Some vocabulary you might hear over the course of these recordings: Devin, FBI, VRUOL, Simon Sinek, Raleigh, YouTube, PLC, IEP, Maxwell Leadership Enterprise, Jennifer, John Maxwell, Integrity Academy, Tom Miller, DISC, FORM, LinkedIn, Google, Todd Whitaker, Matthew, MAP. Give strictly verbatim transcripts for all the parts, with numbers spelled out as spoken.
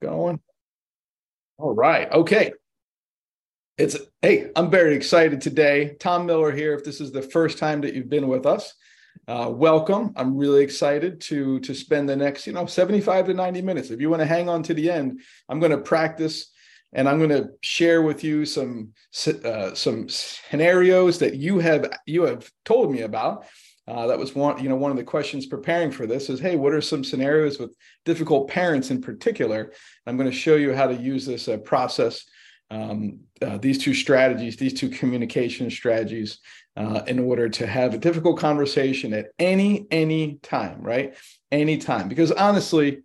Going. All right. Okay. It's hey, I'm very excited today. Tom Miller here. If this is the first time that you've been with us, uh, welcome. I'm really excited to to spend the next, you know, seventy-five to ninety minutes. If you want to hang on to the end, I'm going to practice and I'm going to share with you some uh, some scenarios that you have you have told me about. Uh, that was one, you know, one of the questions preparing for this is, hey, what are some scenarios with difficult parents in particular? I'm going to show you how to use this uh, process, um, uh, these two strategies, these two communication strategies uh, in order to have a difficult conversation at any, any time, right? Any time. Because honestly,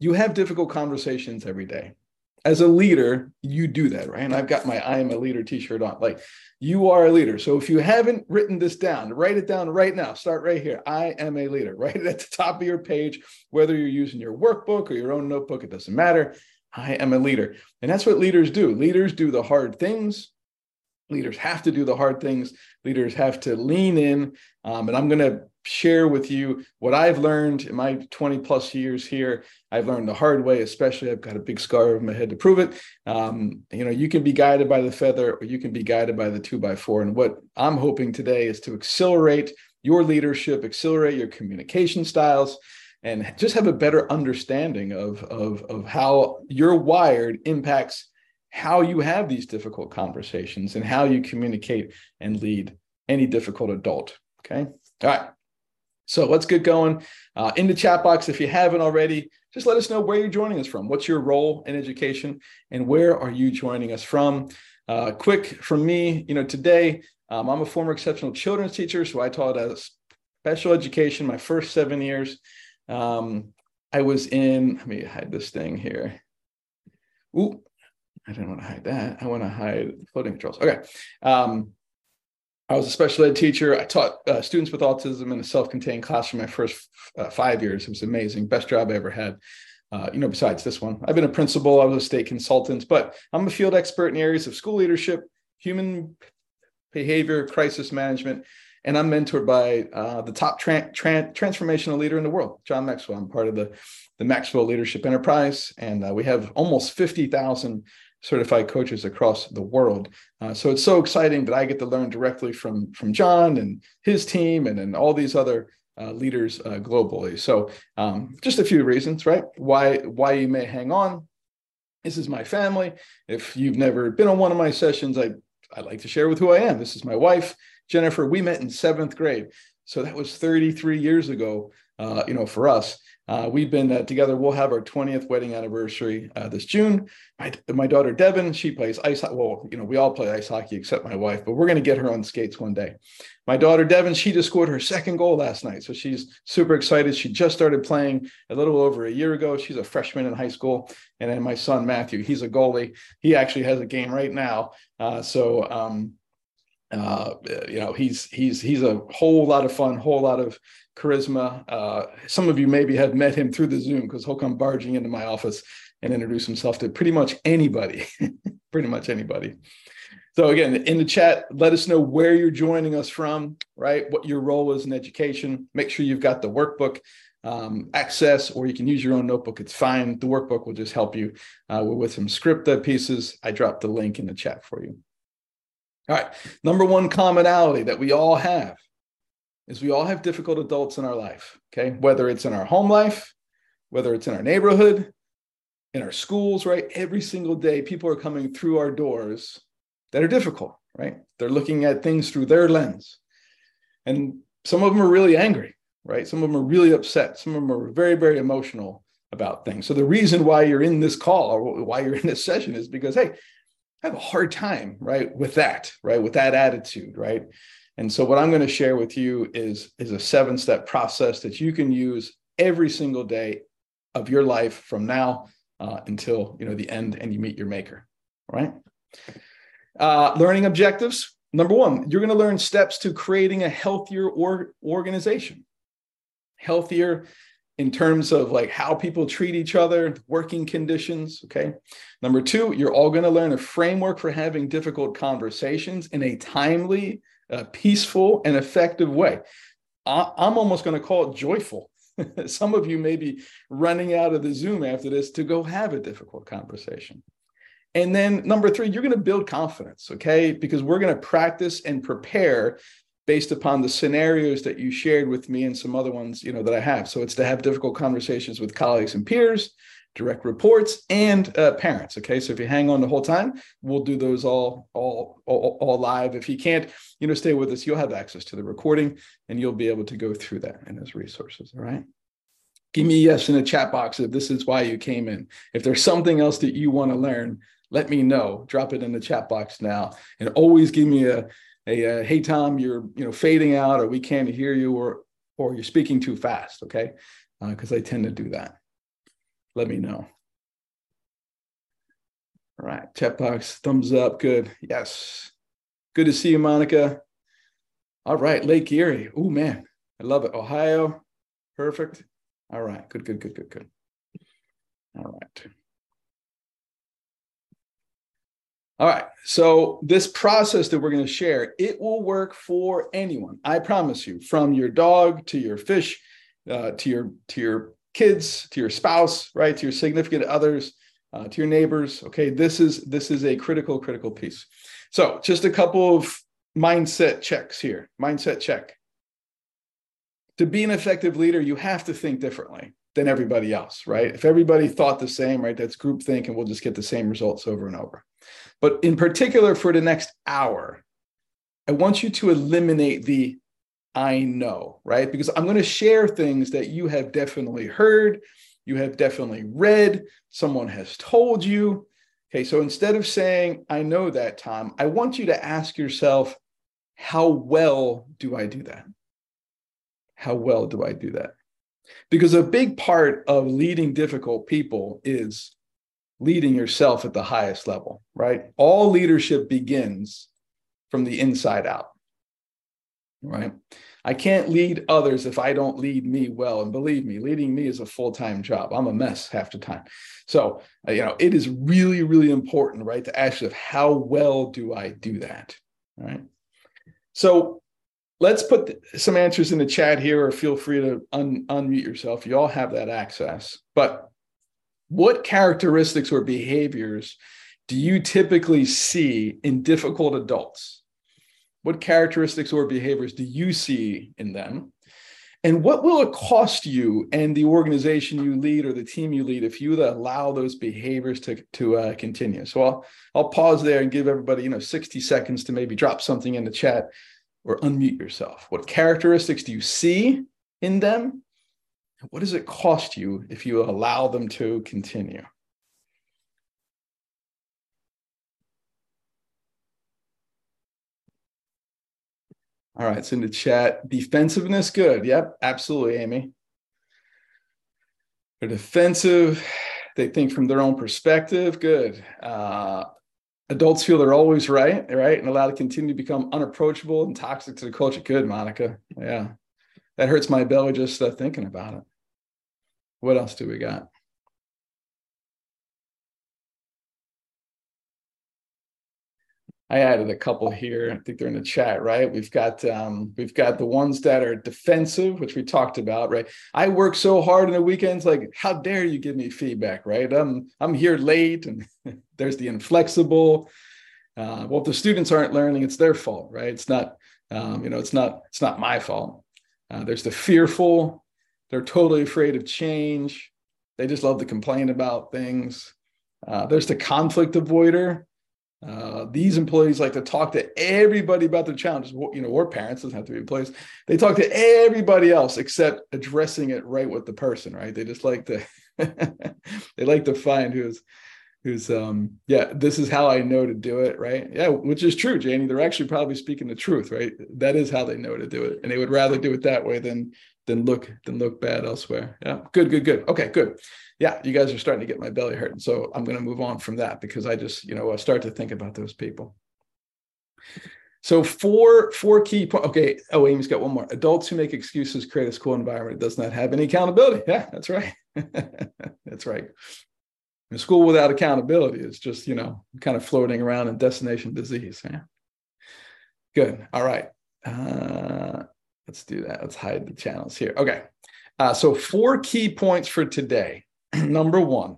you have difficult conversations every day. As a leader, you do that, right? And I've got my I am a leader t-shirt on. Like, you are a leader. So if you haven't written this down, write it down right now. Start right here. I am a leader. Write it at the top of your page, whether you're using your workbook or your own notebook, it doesn't matter. I am a leader. And that's what leaders do. Leaders do the hard things. Leaders have to do the hard things. Leaders have to lean in. Um, and I'm going to share with you what I've learned in my twenty plus years here. I've learned the hard way, especially. I've got a big scar over my head to prove it. Um, you know, you can be guided by the feather or you can be guided by the two by four. And what I'm hoping today is to accelerate your leadership, accelerate your communication styles, and just have a better understanding of, of, of how you're wired impacts how you have these difficult conversations and how you communicate and lead any difficult adult. Okay. All right. So let's get going. Uh, in the chat box, if you haven't already, just let us know where you're joining us from. What's your role in education and where are you joining us from? Uh, quick from me, you know, today, um, I'm a former exceptional children's teacher. So I taught as special education my first seven years. Um, I was in, let me hide this thing here. Ooh, I didn't want to hide that. I want to hide floating controls. Okay. Um, I was a special ed teacher. I taught uh, students with autism in a self-contained classroom my first uh, five years. It was amazing. Best job I ever had, uh, you know, besides this one. I've been a principal. I was a state consultant, but I'm a field expert in areas of school leadership, human behavior, crisis management, and I'm mentored by uh, the top tra- tra- transformational leader in the world, John Maxwell. I'm part of the, the Maxwell Leadership Enterprise, and uh, we have almost fifty thousand certified coaches across the world. Uh, so it's so exciting that I get to learn directly from, from John and his team and, and all these other uh, leaders uh, globally. So um, just a few reasons, right? Why, why you may hang on. This is my family. If you've never been on one of my sessions, I, I like to share with who I am. This is my wife, Jennifer. We met in seventh grade. So that was thirty-three years ago, uh, you know, for us. Uh, we've been uh, together. We'll have our twentieth wedding anniversary uh, this June. My, my daughter, Devin, she plays ice. Well, you know, we all play ice hockey except my wife, but we're going to get her on skates one day. My daughter, Devin, she just scored her second goal last night. So she's super excited. She just started playing a little over a year ago. She's a freshman in high school. And then my son, Matthew, he's a goalie. He actually has a game right now. Uh, so, um, uh, you know, he's, he's, he's a whole lot of fun, whole lot of charisma. Uh, some of you maybe have met him through the Zoom because he'll come barging into my office and introduce himself to pretty much anybody, pretty much anybody. So again, in the chat, let us know where you're joining us from, right? What your role is in education. Make sure you've got the workbook um, access, or you can use your own notebook. It's fine. The workbook will just help you uh, with some scripted pieces. I dropped the link in the chat for you. All right. Number one commonality that we all have is we all have difficult adults in our life, okay? Whether it's in our home life, whether it's in our neighborhood, in our schools, right? Every single day, people are coming through our doors that are difficult, right? They're looking at things through their lens. And some of them are really angry, right? Some of them are really upset. Some of them are very, very emotional about things. So the reason why you're in this call or why you're in this session is because, hey, I have a hard time, right, with that, right, with that attitude, right? And so what I'm going to share with you is, is a seven-step process that you can use every single day of your life from now uh, until, you know, the end and you meet your maker, all right? Uh, learning objectives. Number one, you're going to learn steps to creating a healthier or organization, healthier in terms of like how people treat each other, working conditions, okay? Number two, you're all going to learn a framework for having difficult conversations in a timely, a peaceful and effective way. I, I'm almost going to call it joyful Some of you may be running out of the Zoom after this to go have a difficult conversation. And then number three, you're going to build confidence, okay? Because we're going to practice and prepare based upon the scenarios that you shared with me and some other ones, you know, that I have. So it's to have difficult conversations with colleagues and peers, direct reports, and uh, parents, okay? So if you hang on the whole time, we'll do those all, all, all, all live. If you can't, you know, stay with us, you'll have access to the recording and you'll be able to go through that in those resources, all right? Give me a yes in the chat box if this is why you came in. If there's something else that you want to learn, let me know. Drop it in the chat box now. And always give me a, a, a hey, Tom, you're you know fading out, or we can't hear you, or, or you're speaking too fast, okay? Because uh, I tend to do that. Let me know. All right, chat box, thumbs up, good. Yes. Good to see you, Monica. All right, Lake Erie. Oh, man, I love it. Ohio, perfect. All right, good, good, good, good, good. All right. All right, so this process that we're going to share, it will work for anyone. I promise you, from your dog to your fish, uh, to your to your kids, to your spouse, right, to your significant others, uh, to your neighbors. Okay, this is this is a critical, critical piece. So just a couple of mindset checks here. Mindset check. To be an effective leader, you have to think differently than everybody else, right? If everybody thought the same, right, that's groupthink, and we'll just get the same results over and over. But in particular, for the next hour, I want you to eliminate the I know, right? Because I'm going to share things that you have definitely heard, you have definitely read, someone has told you. Okay, so instead of saying, I know that, Tom, I want you to ask yourself, how well do I do that? How well do I do that? Because a big part of leading difficult people is leading yourself at the highest level, right? All leadership begins from the inside out, right? I can't lead others if I don't lead me well. And believe me, leading me is a full-time job. I'm a mess half the time. So, you know, it is really, really important, right, to ask yourself, how well do I do that, all right? So let's put some answers in the chat here, or feel free to un unmute yourself. You all have that access. But what characteristics or behaviors do you typically see in difficult adults? What characteristics or behaviors do you see in them? And what will it cost you and the organization you lead or the team you lead if you allow those behaviors to, to uh, continue? So I'll, I'll pause there and give everybody, you know, sixty seconds to maybe drop something in the chat or unmute yourself. What characteristics do you see in them? What does it cost you if you allow them to continue? All right, so in the chat, defensiveness, good. Yep, absolutely, Amy. They're defensive. They think from their own perspective, good. Uh, Adults feel they're always right, right? And allowed to continue to become unapproachable and toxic to the culture. Good, Monica. Yeah. That hurts my belly just uh, thinking about it. What else do we got? I added a couple here. I think they're in the chat, right? We've got um, we've got the ones that are defensive, which we talked about, right? I work so hard on the weekends, like, how dare you give me feedback, right? I'm I'm here late, and there's the inflexible. Uh, well, if the students aren't learning, it's their fault, right? It's not, um, you know, it's not it's not my fault. Uh, there's the fearful. They're totally afraid of change. They just love to complain about things. Uh, there's the conflict avoider. Uh, these employees like to talk to everybody about their challenges, you know, or parents, doesn't have to be employees. They talk to everybody else except addressing it right with the person, right? They just like to, they like to find who's, who's, um, yeah, this is how I know to do it, right? Yeah, which is true, Janie. They're actually probably speaking the truth, right? That is how they know to do it. And they would rather do it that way than, than look, than look bad elsewhere. Yeah, good, good, good. Okay, good. Yeah, you guys are starting to get my belly hurting. So I'm going to move on from that because I just, you know, I start to think about those people. So four, four key points. Okay. Oh, Amy's got one more. Adults who make excuses create a school environment that does not have any accountability. Yeah, that's right. That's right. A school without accountability is just, you know, kind of floating around in destination disease. Yeah. Good. All right. Uh, let's do that. Let's hide the channels here. Okay. Uh, so four key points for today. Number one,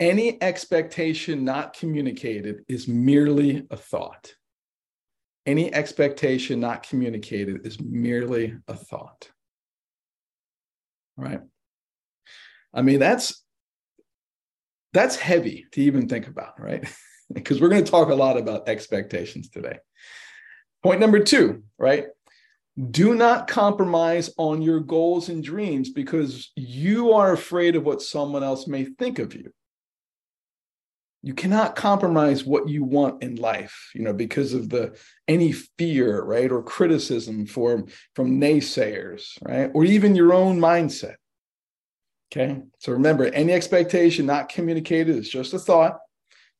any expectation not communicated is merely a thought. Any expectation not communicated is merely a thought. Right? I mean, that's that's heavy to even think about, right? Because we're going to talk a lot about expectations today. Point number two, right? Do not compromise on your goals and dreams because you are afraid of what someone else may think of you. You cannot compromise what you want in life, you know, because of the any fear, right, or criticism from, from naysayers, right, or even your own mindset. Okay, so remember, any expectation not communicated is just a thought.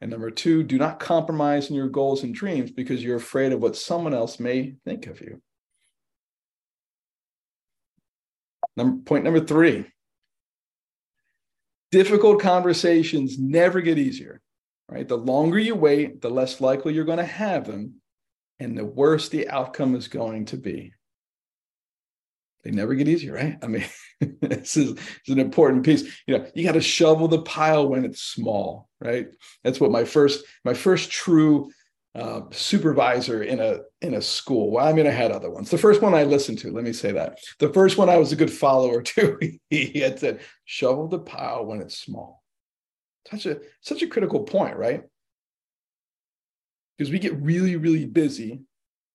And number two, do not compromise on your goals and dreams because you're afraid of what someone else may think of you. Number, point number three, difficult conversations never get easier, right? The longer you wait, the less likely you're going to have them, and the worse the outcome is going to be. They never get easier, right? I mean, this is, this is an important piece. You know, you got to shovel the pile when it's small, right? That's what my first my first true uh, supervisor in a in a school. Well, I mean, I had other ones. The first one I listened to, let me say that. The first one I was a good follower to. He had said, "Shovel the pile when it's small." Such a such a critical point, right? Because we get really really busy.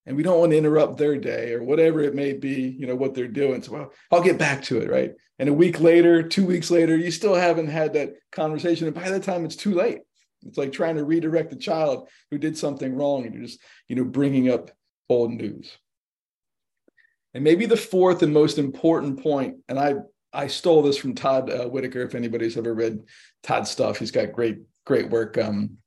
And we don't want to interrupt their day or whatever it may be, you know, what they're doing. So, well, I'll get back to it, right? And a week later, two weeks later, you still haven't had that conversation. And by that time, it's too late. It's like trying to redirect a child who did something wrong and you're just, you know, bringing up old news. And maybe the fourth and most important point, and I, I stole this from Todd uh, Whitaker. If anybody's ever read Todd's stuff, he's got great, great work. Um,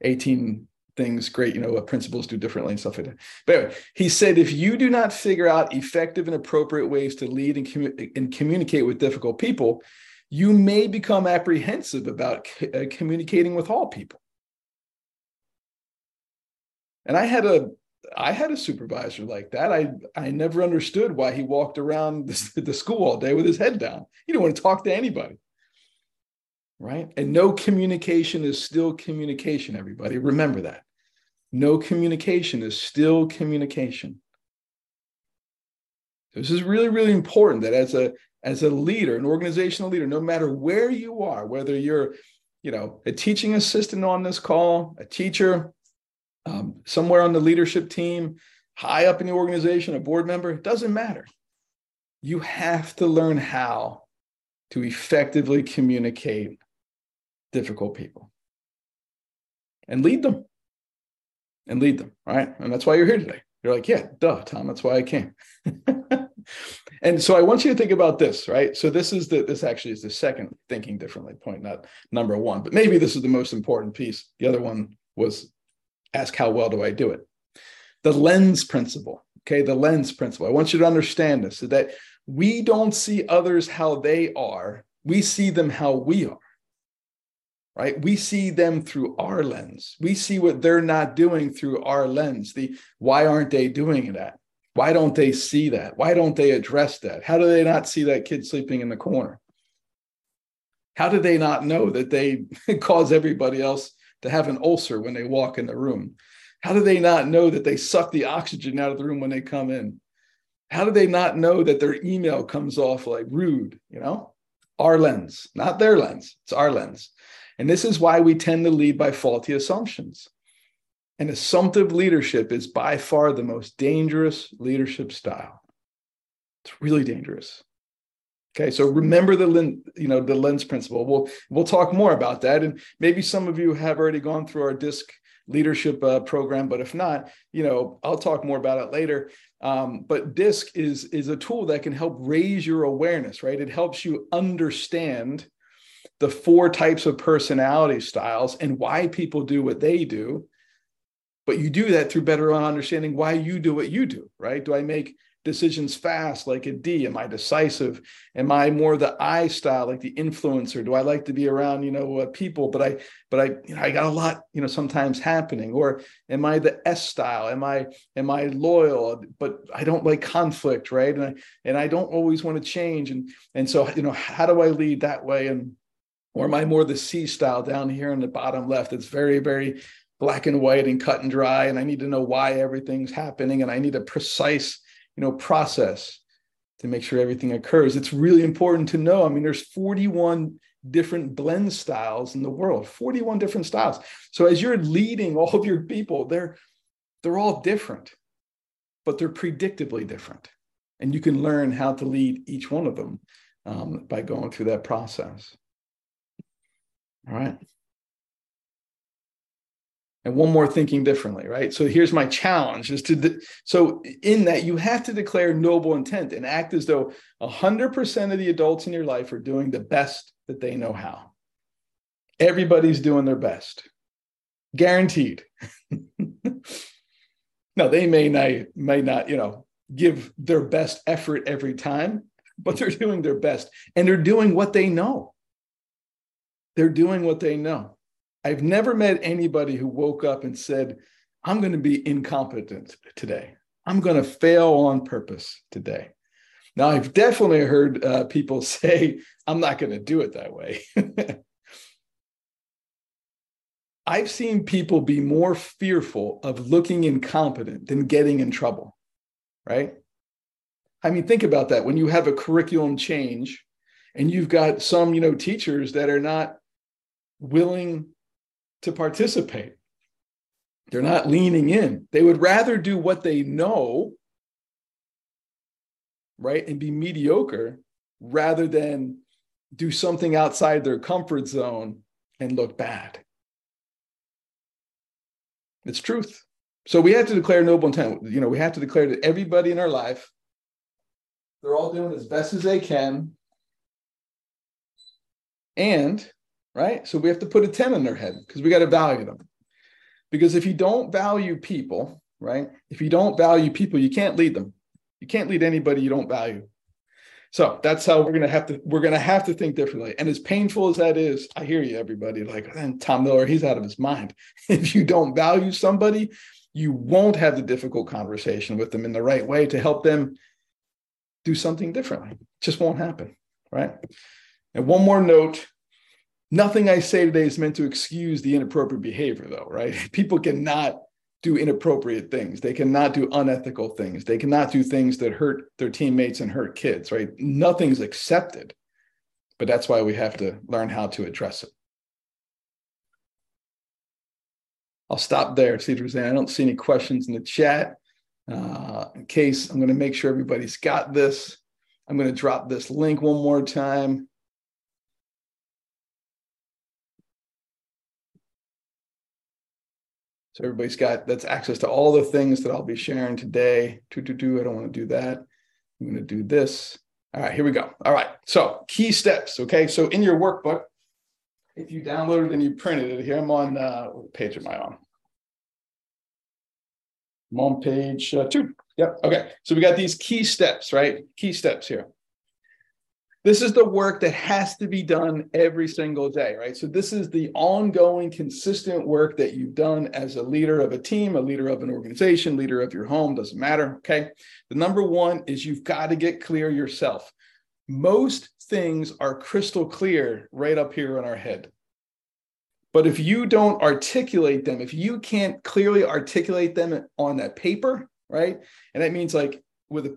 eighteen things, great, you know, what principals do differently and stuff like that. But anyway, he said, if you do not figure out effective and appropriate ways to lead and, commu- and communicate with difficult people, you may become apprehensive about c- uh, communicating with all people. And I had a, I had a supervisor like that. I, I never understood why he walked around the, the school all day with his head down. He didn't want to talk to anybody. Right? And no communication is still communication, everybody. Remember that. No communication is still communication. This is really, really important that as a as a leader, an organizational leader, no matter where you are, whether you're, you know, a teaching assistant on this call, a teacher, um, somewhere on the leadership team, high up in the organization, a board member, it doesn't matter. You have to learn how to effectively communicate difficult people and lead them. And lead them, right? And that's why you're here today. You're like, yeah, duh, Tom, that's why I came. And so I want you to think about this, right? So this is the, this actually is the second thinking differently point, not number one, but maybe this is the most important piece. The other one was ask how well do I do it? The lens principle, okay? The lens principle. I want you to understand this, so that we don't see others how they are. We see them how we are. Right? We see them through our lens. We see what they're not doing through our lens. The why aren't they doing that? Why don't they see that? Why don't they address that? How do they not see that kid sleeping in the corner? How do they not know that they cause everybody else to have an ulcer when they walk in the room? How do they not know that they suck the oxygen out of the room when they come in? How do they not know that their email comes off like rude? You know, our lens, not their lens. It's our lens. And this is why we tend to lead by faulty assumptions. And assumptive leadership is by far the most dangerous leadership style. It's really dangerous. Okay, so remember the lens, you know, the lens principle. We'll we'll talk more about that. And maybe some of you have already gone through our DISC leadership uh, program, but if not, you know, I'll talk more about it later. Um, but DISC is is a tool that can help raise your awareness, right? It helps you understand the four types of personality styles and why people do what they do. But you do that through better understanding why you do what you do, right? Do I make decisions fast, like a D? Am I decisive? Am I more the I style, like the influencer? Do I like to be around, you know, uh, people, but I, but I, you know, I got a lot, you know, sometimes happening? Or am I the S style? Am I, am I loyal, but I don't like conflict, right? And I, and I don't always want to change. And, and so, you know, how do I lead that way? And, or am I more the C style down here in the bottom left? It's very, very black and white and cut and dry. And I need to know why everything's happening. And I need a precise, you know, process to make sure everything occurs. It's really important to know. I mean, there's forty-one different blend styles in the world, forty-one different styles. So as you're leading all of your people, they're, they're all different, but they're predictably different. And you can learn how to lead each one of them um, by going through that process. All right. And one more, thinking differently, right? So here's my challenge is to, de- so in that you have to declare noble intent and act as though one hundred percent of the adults in your life are doing the best that they know how. Everybody's doing their best. Guaranteed. Now, they may not, may not, you know, give their best effort every time, but they're doing their best and they're doing what they know. They're doing what they know. I've never met anybody who woke up and said, I'm going to be incompetent today. I'm going to fail on purpose today. Now, I've definitely heard uh, people say, I'm not going to do it that way. I've seen people be more fearful of looking incompetent than getting in trouble, right? I mean, think about that. When you have a curriculum change and you've got some, you know, teachers that are not willing to participate. They're not leaning in. They would rather do what they know, right, and be mediocre rather than do something outside their comfort zone and look bad. It's truth. So we have to declare noble intent. You know, we have to declare that everybody in our life, they're all doing as best as they can. And right? So we have to put a ten in their head because we got to value them. Because if you don't value people, right? If you don't value people, you can't lead them. You can't lead anybody you don't value. So that's how we're going to have to, we're going to have to think differently. And as painful as that is, I hear you, everybody, like, and Tom Miller, he's out of his mind. If you don't value somebody, you won't have the difficult conversation with them in the right way to help them do something differently. It just won't happen, right? And one more note. Nothing I say today is meant to excuse the inappropriate behavior, though, right? People cannot do inappropriate things. They cannot do unethical things. They cannot do things that hurt their teammates and hurt kids, right? Nothing's accepted, but that's why we have to learn how to address it. I'll stop there. See, Rosanna, I don't see any questions in the chat. Uh, in case, I'm going to make sure everybody's got this. I'm going to drop this link one more time. So everybody's got, that's access to all the things that I'll be sharing today. Do, do, do. I don't want to do that. I'm going to do this. All right, here we go. All right. So key steps. Okay. So in your workbook, if you downloaded and you printed it here, I'm on, uh, what page am I on? I'm on page uh, two. Yep. Okay. So we got these key steps, right? Key steps here. This is the work that has to be done every single day, right? So this is the ongoing, consistent work that you've done as a leader of a team, a leader of an organization, leader of your home, doesn't matter, okay? The number one is you've got to get clear yourself. Most things are crystal clear right up here in our head. But if you don't articulate them, if you can't clearly articulate them on that paper, right? And that means like with a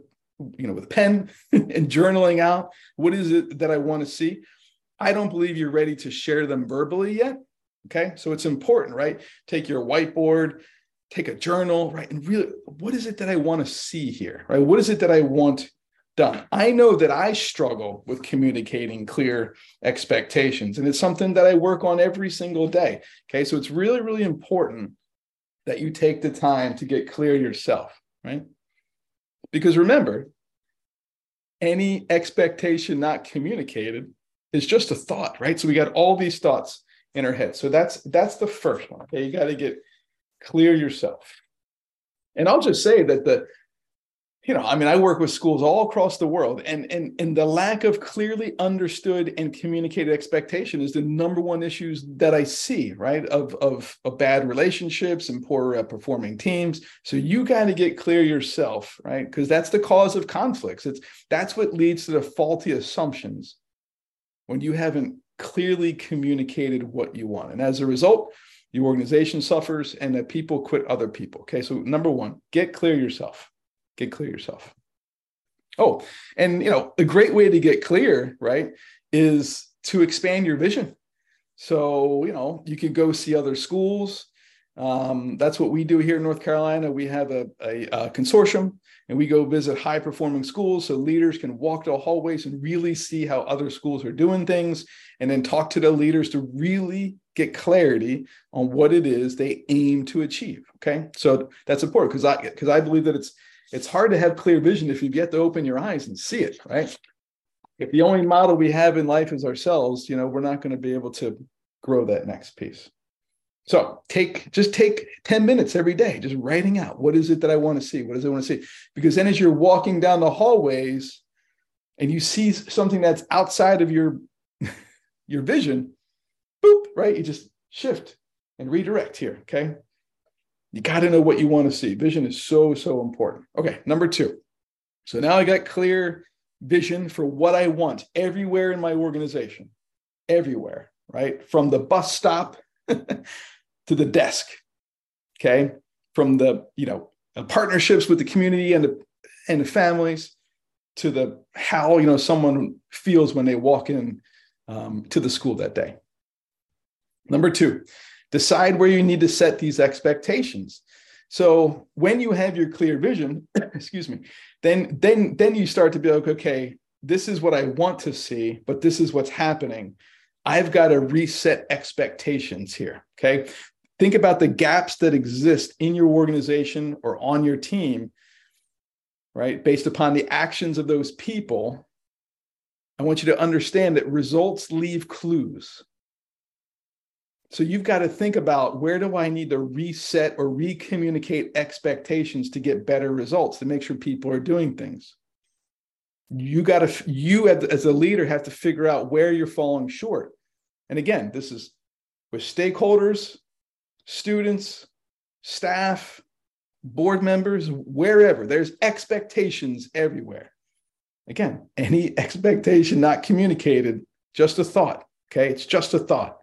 you know, with a pen and journaling out, what is it that I want to see? I don't believe you're ready to share them verbally yet. Okay. So it's important, right? Take your whiteboard, take a journal, right? And really, what is it that I want to see here, right? What is it that I want done? I know that I struggle with communicating clear expectations, and it's something that I work on every single day. Okay. So it's really, really important that you take the time to get clear yourself, right? Because remember, any expectation not communicated is just a thought, right? So we got all these thoughts in our head. So that's that's the first one. Okay, you got to get clear yourself. And I'll just say that the you know, I mean, I work with schools all across the world, and, and, and the lack of clearly understood and communicated expectation is the number one issues that I see, right, of, of, of bad relationships and poor uh, performing teams. So you got to get clear yourself, right, because that's the cause of conflicts. It's that's what leads to the faulty assumptions when you haven't clearly communicated what you want. And as a result, your organization suffers and that people quit other people. Okay, so number one, get clear yourself. Get clear yourself. Oh, and, you know, a great way to get clear, right, is to expand your vision. So, you know, you can go see other schools. Um, that's what we do here in North Carolina. We have a, a, a consortium, and we go visit high-performing schools so leaders can walk to hallways and really see how other schools are doing things, and then talk to the leaders to really get clarity on what it is they aim to achieve, okay? So that's important, because I, because I believe that it's It's hard to have clear vision if you've yet to open your eyes and see it, right? If the only model we have in life is ourselves, you know, we're not going to be able to grow that next piece. So take, just take ten minutes every day, just writing out, what is it that I want to see? What does I want to see? Because then as you're walking down the hallways and you see something that's outside of your, your vision, boop, right? You just shift and redirect here, okay? You got to know what you want to see. Vision is so, so important. Okay, number two. So now I got clear vision for what I want everywhere in my organization, everywhere, right? From the bus stop to the desk, okay? From the, you know, partnerships with the community and the, and the families to the how, you know, someone feels when they walk in um, to the school that day. Number two. Decide where you need to set these expectations. So when you have your clear vision, excuse me, then, then, then you start to be like, okay, this is what I want to see, but this is what's happening. I've got to reset expectations here, okay? Think about the gaps that exist in your organization or on your team, right? Based upon the actions of those people, I want you to understand that results leave clues. So you've got to think about, where do I need to reset or recommunicate expectations to get better results, to make sure people are doing things? You got to, you as a leader have to figure out where you're falling short. And again, this is with stakeholders, students, staff, board members, wherever. There's expectations everywhere. Again, any expectation not communicated, just a thought, okay? It's just a thought.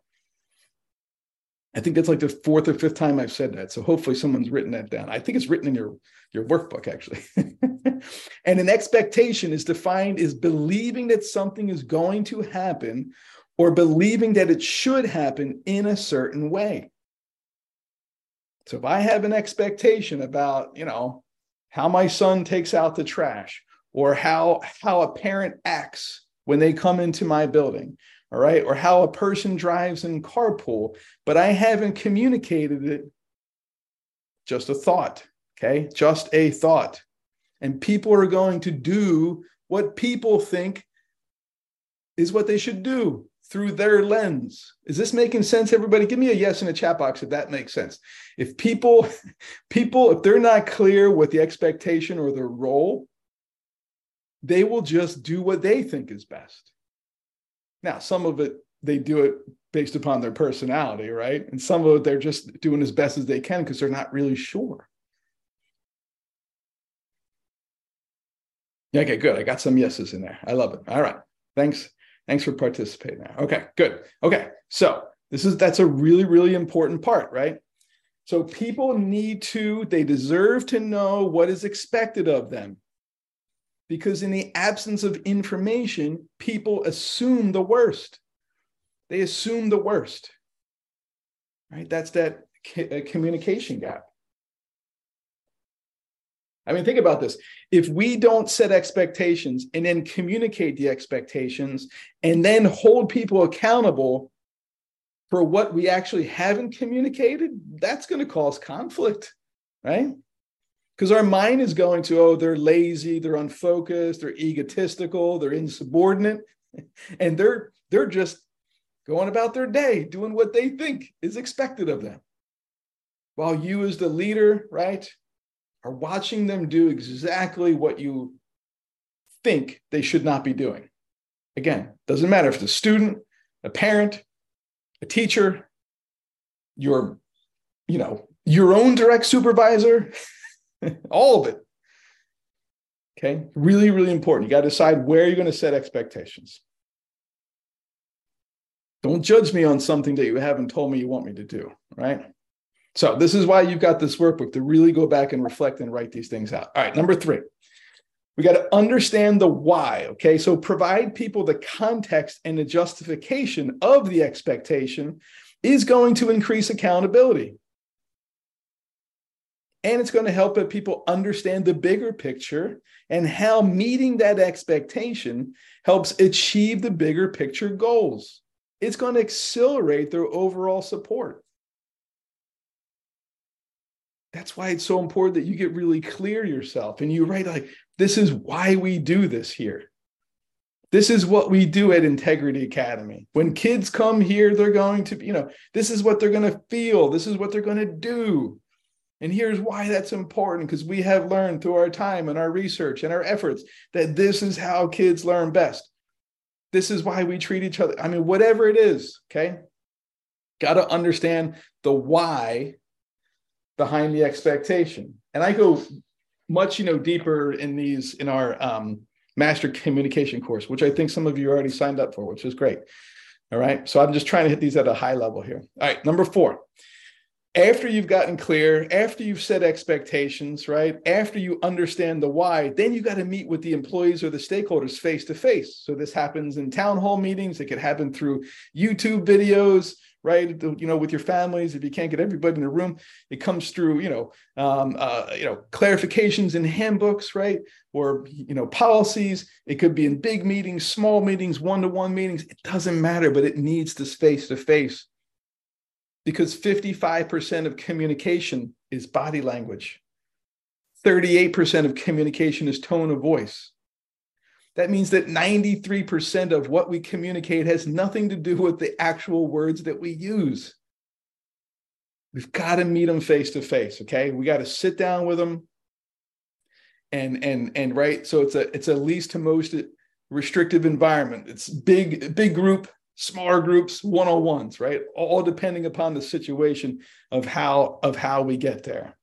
I think that's like the fourth or fifth time I've said that. So hopefully someone's written that down. I think it's written in your, your workbook, actually. And an expectation is defined as believing that something is going to happen or believing that it should happen in a certain way. So if I have an expectation about, you know, how my son takes out the trash or how, how a parent acts when they come into my building, all right, or how a person drives in carpool, but I haven't communicated it. Just a thought, okay? Just a thought. And people are going to do what people think is what they should do through their lens. Is this making sense, everybody? Give me a yes in the chat box if that makes sense. If people, people, if they're not clear with the expectation or their role, they will just do what they think is best. Now, some of it, they do it based upon their personality, right? And some of it, they're just doing as best as they can because they're not really sure. Yeah, okay, good. I got some yeses in there. I love it. All right. Thanks. Thanks for participating there. Okay, good. Okay, so this is that's a really, really important part, right? So people need to, they deserve to know what is expected of them. Because in the absence of information, people assume the worst. They assume the worst, right? That's that communication gap. I mean, think about this. If we don't set expectations and then communicate the expectations and then hold people accountable for what we actually haven't communicated, that's going to cause conflict, right? Because our mind is going to, oh, they're lazy, they're unfocused, they're egotistical, they're insubordinate, and they're they're just going about their day, doing what they think is expected of them. While you as the leader, right, are watching them do exactly what you think they should not be doing. Again, doesn't matter if it's a student, a parent, a teacher, your, you know, your own direct supervisor, all of it. Okay, really, really important. You got to decide where you're going to set expectations. Don't judge me on something that you haven't told me you want me to do, right? So this is why you've got this workbook, to really go back and reflect and write these things out. All right, number three, we got to understand the why, okay? So provide people the context and the justification of the expectation is going to increase accountability. And it's going to help people understand the bigger picture and how meeting that expectation helps achieve the bigger picture goals. It's going to accelerate their overall support. That's why it's so important that you get really clear yourself and you write like, this is why we do this here. This is what we do at Integrity Academy. When kids come here, they're going to, you know, this is what they're going to feel. This is what they're going to do. And here's why that's important, because we have learned through our time and our research and our efforts that this is how kids learn best. This is why we treat each other. I mean, whatever it is, okay? Got to understand the why behind the expectation. And I go much, you know, deeper in these, in our um, master communication course, which I think some of you already signed up for, which is great. All right. So I'm just trying to hit these at a high level here. All right. Number four, after you've gotten clear, after you've set expectations, right? After you understand the why, then you got to meet with the employees or the stakeholders face to face. So this happens in town hall meetings. It could happen through YouTube videos, right? You know, with your families, if you can't get everybody in the room, it comes through, you know, um, uh, you know, clarifications in handbooks, right? Or, you know, policies. It could be in big meetings, small meetings, one-to-one meetings. It doesn't matter, but it needs this face to face. Because fifty-five percent of communication is body language. thirty-eight percent of communication is tone of voice. That means that ninety-three percent of what we communicate has nothing to do with the actual words that we use. We've got to meet them face to face, okay? We got to sit down with them and, and, and right? So it's a, it's a least to most restrictive environment. It's big, big group, smaller groups, one-on-ones, right? All depending upon the situation of how, of how we get there.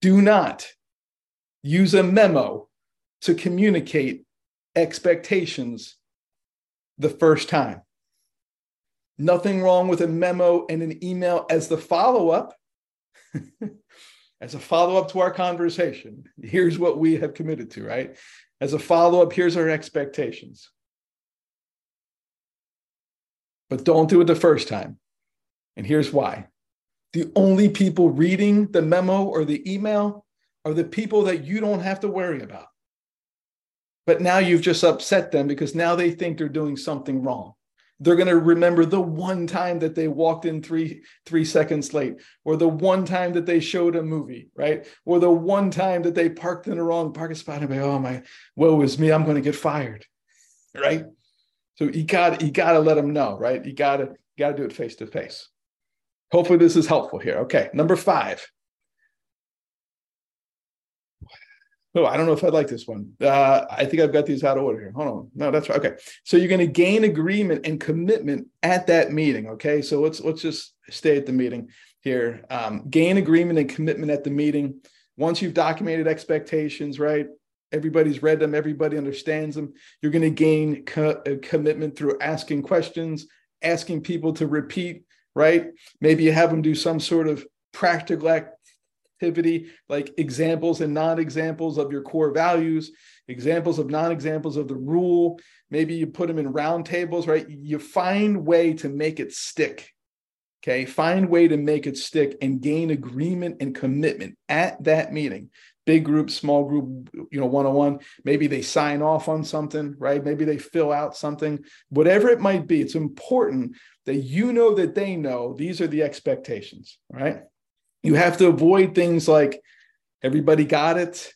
Do not use a memo to communicate expectations the first time. Nothing wrong with a memo and an email as the follow-up, as a follow-up to our conversation. Here's what we have committed to, right? As a follow-up, here's our expectations. But don't do it the first time. And here's why. The only people reading the memo or the email are the people that you don't have to worry about. But now you've just upset them because now they think they're doing something wrong. They're going to remember the one time that they walked in three, three seconds late, or the one time that they showed a movie, right? Or the one time that they parked in the wrong parking spot and be, oh my, woe is me, I'm going to get fired, right? So you got you got to let them know, right? You got to you got to do it face to face. Hopefully this is helpful here. Okay, number five. Oh, I don't know if I like this one. Uh, I think I've got these out of order here. Hold on. No, that's right. Okay, so you're going to gain agreement and commitment at that meeting. Okay, so let's let's just stay at the meeting here. Um, gain agreement and commitment at the meeting. Once you've documented expectations, right? Everybody's read them. Everybody understands them. You're going to gain co- a commitment through asking questions, asking people to repeat, right? Maybe you have them do some sort of practical activity, like examples and non-examples of your core values, examples of non-examples of the rule. Maybe you put them in round tables, right? You find a way to make it stick, okay? Find a way to make it stick and gain agreement and commitment at that meeting. Big group, small group, you know, one-on-one. Maybe they sign off on something, right? Maybe they fill out something. Whatever it might be, it's important that you know that they know these are the expectations, right? You have to avoid things like, everybody got it,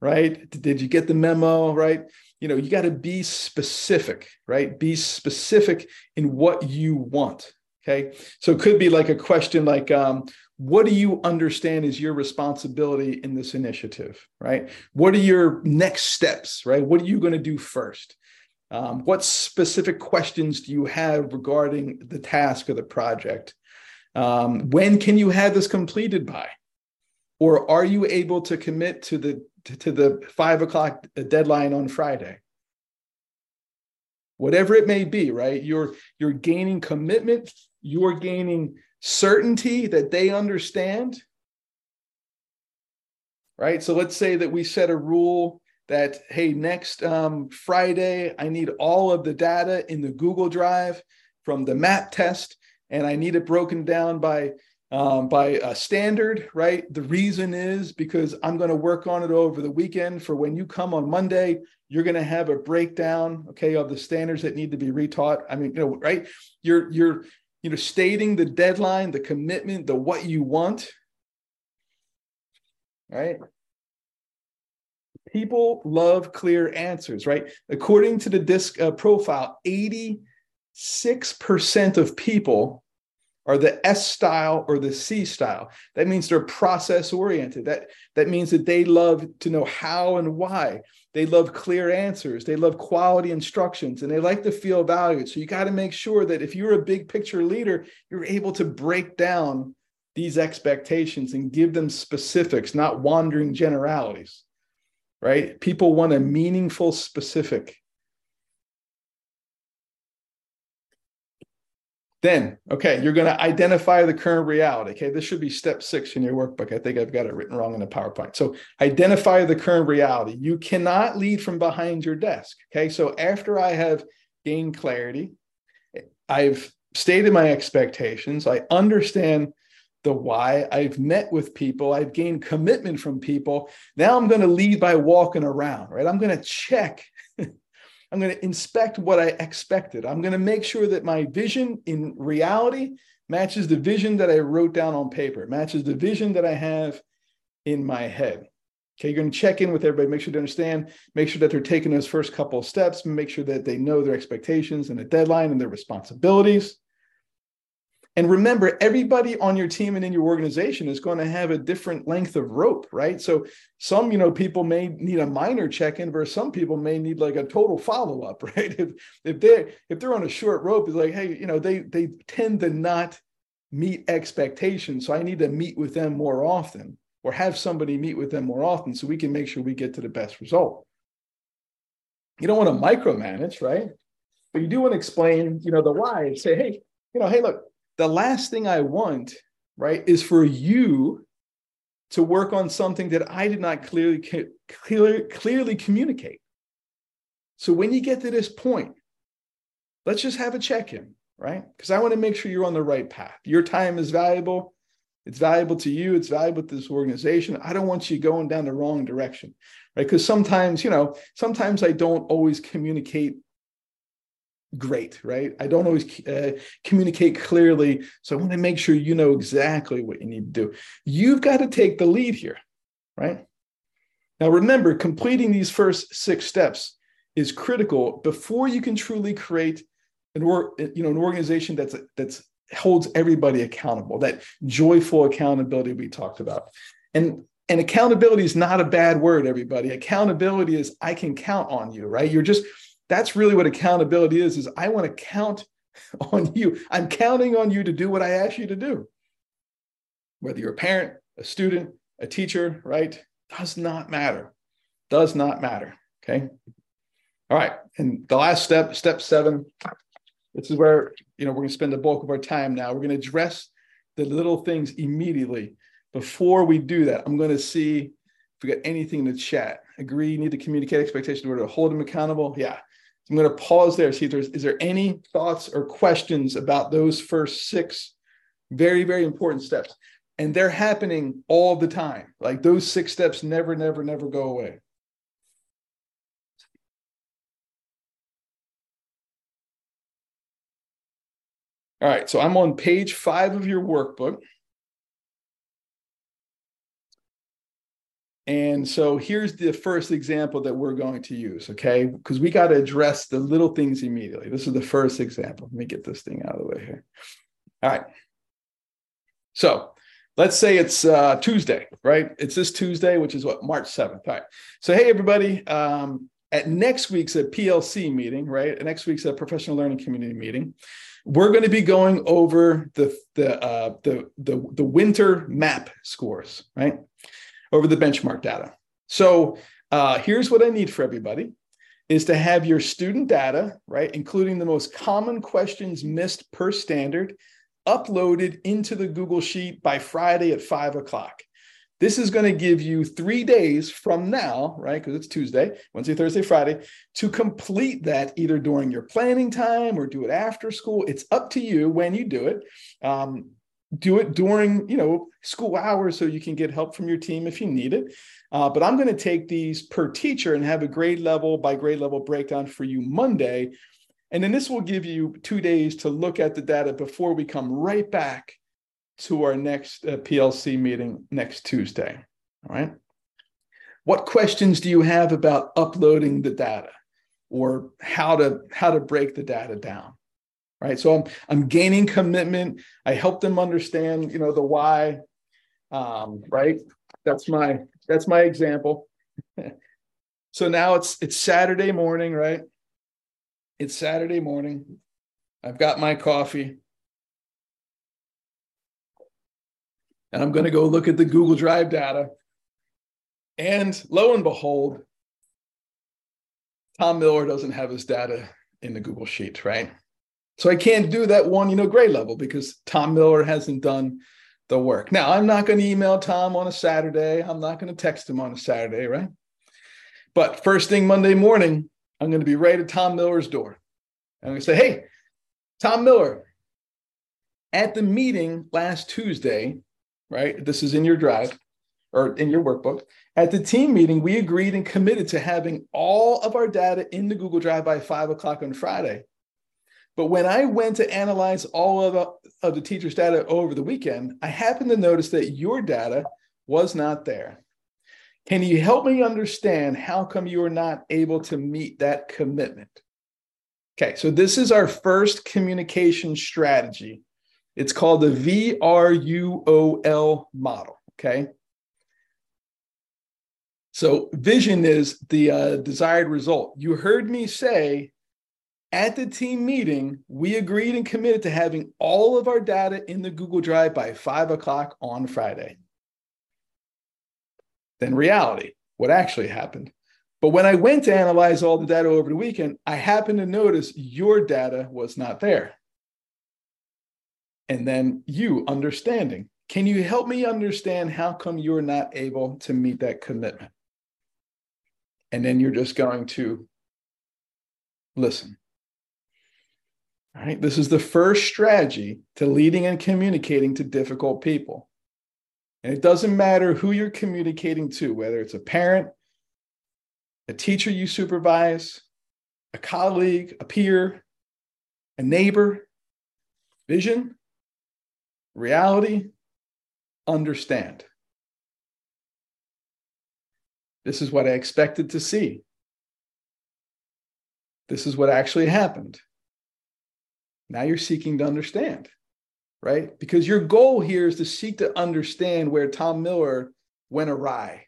right? Did you get the memo, right? You know, you got to be specific, right? Be specific in what you want, okay? So it could be like a question like, um, what do you understand is your responsibility in this initiative, right? What are your next steps, right? What are you going to do first? Um, what specific questions do you have regarding the task or the project? Um, when can you have this completed by? Or are you able to commit to the to, to the five o'clock deadline on Friday? Whatever it may be, right? You're you're gaining commitment. You're gaining certainty that they understand, right? So let's say that we set a rule that, hey, next um, Friday, I need all of the data in the Google Drive from the MAP test, and I need it broken down by um, by a standard, right? The reason is because I'm going to work on it over the weekend for when you come on Monday, you're going to have a breakdown, okay, of the standards that need to be retaught. I mean, you know, right? You're, you're, you know, stating the deadline, the commitment, the what you want, right? People love clear answers, right? According to the DISC uh, profile, eighty-six percent of people are the S style or the C style. That means they're process oriented. That, that means that they love to know how and why. They love clear answers. They love quality instructions, and they like to feel valued. So you got to make sure that if you're a big picture leader, you're able to break down these expectations and give them specifics, not wandering generalities, right? People want a meaningful specific. Then, okay, you're going to identify the current reality. Okay, this should be step six in your workbook. I think I've got it written wrong in the PowerPoint. So identify the current reality. You cannot lead from behind your desk. Okay, so after I have gained clarity, I've stated my expectations. I understand the why. I've met with people. I've gained commitment from people. Now I'm going to lead by walking around, right? I'm going to check. I'm going to inspect what I expected. I'm going to make sure that my vision in reality matches the vision that I wrote down on paper, matches the vision that I have in my head. Okay, you're going to check in with everybody, make sure they understand, make sure that they're taking those first couple of steps, make sure that they know their expectations and the deadline and their responsibilities. And remember, everybody on your team and in your organization is going to have a different length of rope, right? So some, you know, people may need a minor check-in versus some people may need like a total follow-up, right? If, if, they're, if they're on a short rope, it's like, hey, you know, they, they tend to not meet expectations. So I need to meet with them more often or have somebody meet with them more often so we can make sure we get to the best result. You don't want to micromanage, right? But you do want to explain, you know, the why and say, hey, you know, hey, look, the last thing I want, right, is for you to work on something that I did not clearly, clearly, clearly communicate. So when you get to this point, let's just have a check-in, right? Because I want to make sure you're on the right path. Your time is valuable. It's valuable to you. It's valuable to this organization. I don't want you going down the wrong direction, right? Because sometimes, you know, sometimes I don't always communicate great, right? I don't always uh, communicate clearly. So I want to make sure you know exactly what you need to do. You've got to take the lead here, right? Now, remember, completing these first six steps is critical before you can truly create an, or, you know, an organization that's, that's holds everybody accountable, that joyful accountability we talked about. And And accountability is not a bad word, everybody. Accountability is I can count on you, right? You're just That's really what accountability is, is I want to count on you. I'm counting on you to do what I ask you to do. Whether you're a parent, a student, a teacher, right? Does not matter. Does not matter, okay? All right, and the last step, step seven, this is where, you know, we're going to spend the bulk of our time now. We're going to address the little things immediately. Before we do that, I'm going to see if we got anything in the chat. Agree, you need to communicate expectations in order to hold them accountable. Yeah. I'm going to pause there, see if there's, is there any thoughts or questions about those first six very, very important steps? And they're happening all the time. Like those six steps never, never, never go away. All right, so I'm on page five of your workbook. And so here's the first example that we're going to use, okay? Because we got to address the little things immediately. This is the first example. Let me get this thing out of the way here. All right. So Let's say it's uh, Tuesday, right? It's this Tuesday, which is what, March seventh. All right. So, hey, everybody, um, at next week's at P L C meeting, right? At next week's at Professional Learning Community meeting, we're going to be going over the the, uh, the the the winter MAP scores, right? Over the benchmark data. So uh, here's what I need for everybody is to have your student data, right? Including the most common questions missed per standard, uploaded into the Google Sheet by Friday at five o'clock. This is going to give you three days from now, right? Because it's Tuesday, Wednesday, Thursday, Friday, to complete that either during your planning time or do it after school. It's up to you when you do it. Um, do it during, you know, school hours so you can get help from your team if you need it. Uh, but I'm going to take these per teacher and have a grade level by grade level breakdown for you Monday. And then this will give you two days to look at the data before we come right back to our next uh, P L C meeting next Tuesday, all right? What questions do you have about uploading the data or how to, how to break the data down, right? So I'm, I'm gaining commitment. I help them understand, you know, the why, um, right? That's my, that's my example. So now it's, it's Saturday morning, right? It's Saturday morning. I've got my coffee. And I'm going to go look at the Google Drive data. And lo and behold, Tom Miller doesn't have his data in the Google Sheet, right? So I can't do that one, you know, grade level because Tom Miller hasn't done the work. Now, I'm not going to email Tom on a Saturday. I'm not going to text him on a Saturday, right? But first thing Monday morning, I'm going to be right at Tom Miller's door. I'm going to say, hey, Tom Miller, at the meeting last Tuesday, right? This is in your drive or in your workbook. At the team meeting, we agreed and committed to having all of our data in the Google Drive by five o'clock on Friday. But when I went to analyze all of the, of the teachers' data over the weekend, I happened to notice that your data was not there. Can you help me understand how come you are not able to meet that commitment? Okay, so this is our first communication strategy. It's called the V R U O L model, okay? So vision is the uh, desired result. You heard me say at the team meeting, we agreed and committed to having all of our data in the Google Drive by five o'clock on Friday. Then reality, what actually happened. But when I went to analyze all the data over the weekend, I happened to notice your data was not there. And then you understanding. Can you help me understand how come you're not able to meet that commitment? And then you're just going to listen. All right. This is the first strategy to leading and communicating to difficult people. And it doesn't matter who you're communicating to, whether it's a parent, a teacher you supervise, a colleague, a peer, a neighbor, vision. Reality, understand. This is what I expected to see. This is what actually happened. Now you're seeking to understand, right? Because your goal here is to seek to understand where Tom Miller went awry,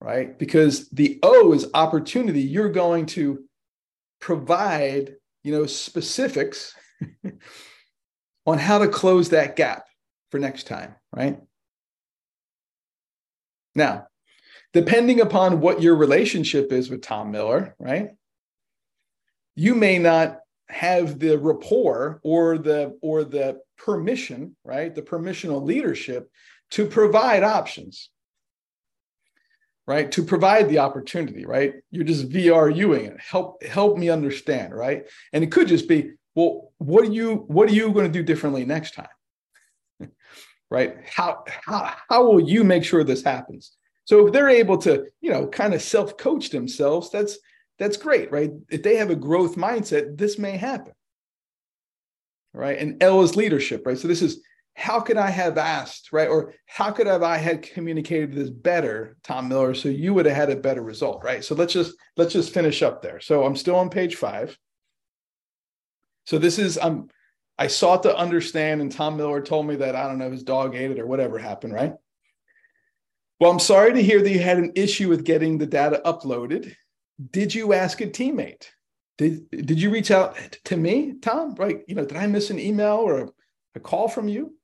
right? Because the O is opportunity. You're going to provide, you know, specifics on how to close that gap for next time, right? Now, depending upon what your relationship is with Tom Miller, right? You may not have the rapport or the, or the permission, right? The permissional leadership to provide options, right? To provide the opportunity, right? You're just VRUing it. Help, help me understand, right? And it could just be, well, what are you what are you going to do differently next time? Right? How, how how will you make sure this happens? So if they're able to, you know, kind of self-coach themselves, that's that's great, right? If they have a growth mindset, this may happen. Right? And L is leadership, right? So this is how could I have asked, right? Or how could have I had communicated this better, Tom Miller, so you would have had a better result, right? So let's just let's just finish up there. So I'm still on page five. So this is, um, I sought to understand, and Tom Miller told me that, I don't know, his dog ate it or whatever happened, right? Well, I'm sorry to hear that you had an issue with getting the data uploaded. Did you ask a teammate? Did, did you reach out to me, Tom? Right? You know, did I miss an email or a, a call from you?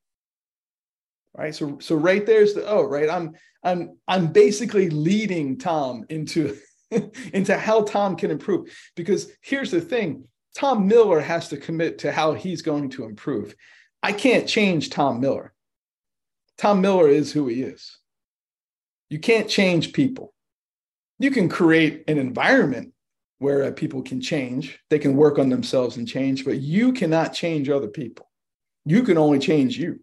All right. So, so right there's the, oh, right. I'm, I'm, I'm basically leading Tom into, into how Tom can improve, because here's the thing. Tom Miller has to commit to how he's going to improve. I can't change Tom Miller. Tom Miller is who he is. You can't change people. You can create an environment where uh, people can change. They can work on themselves and change, but you cannot change other people. You can only change you,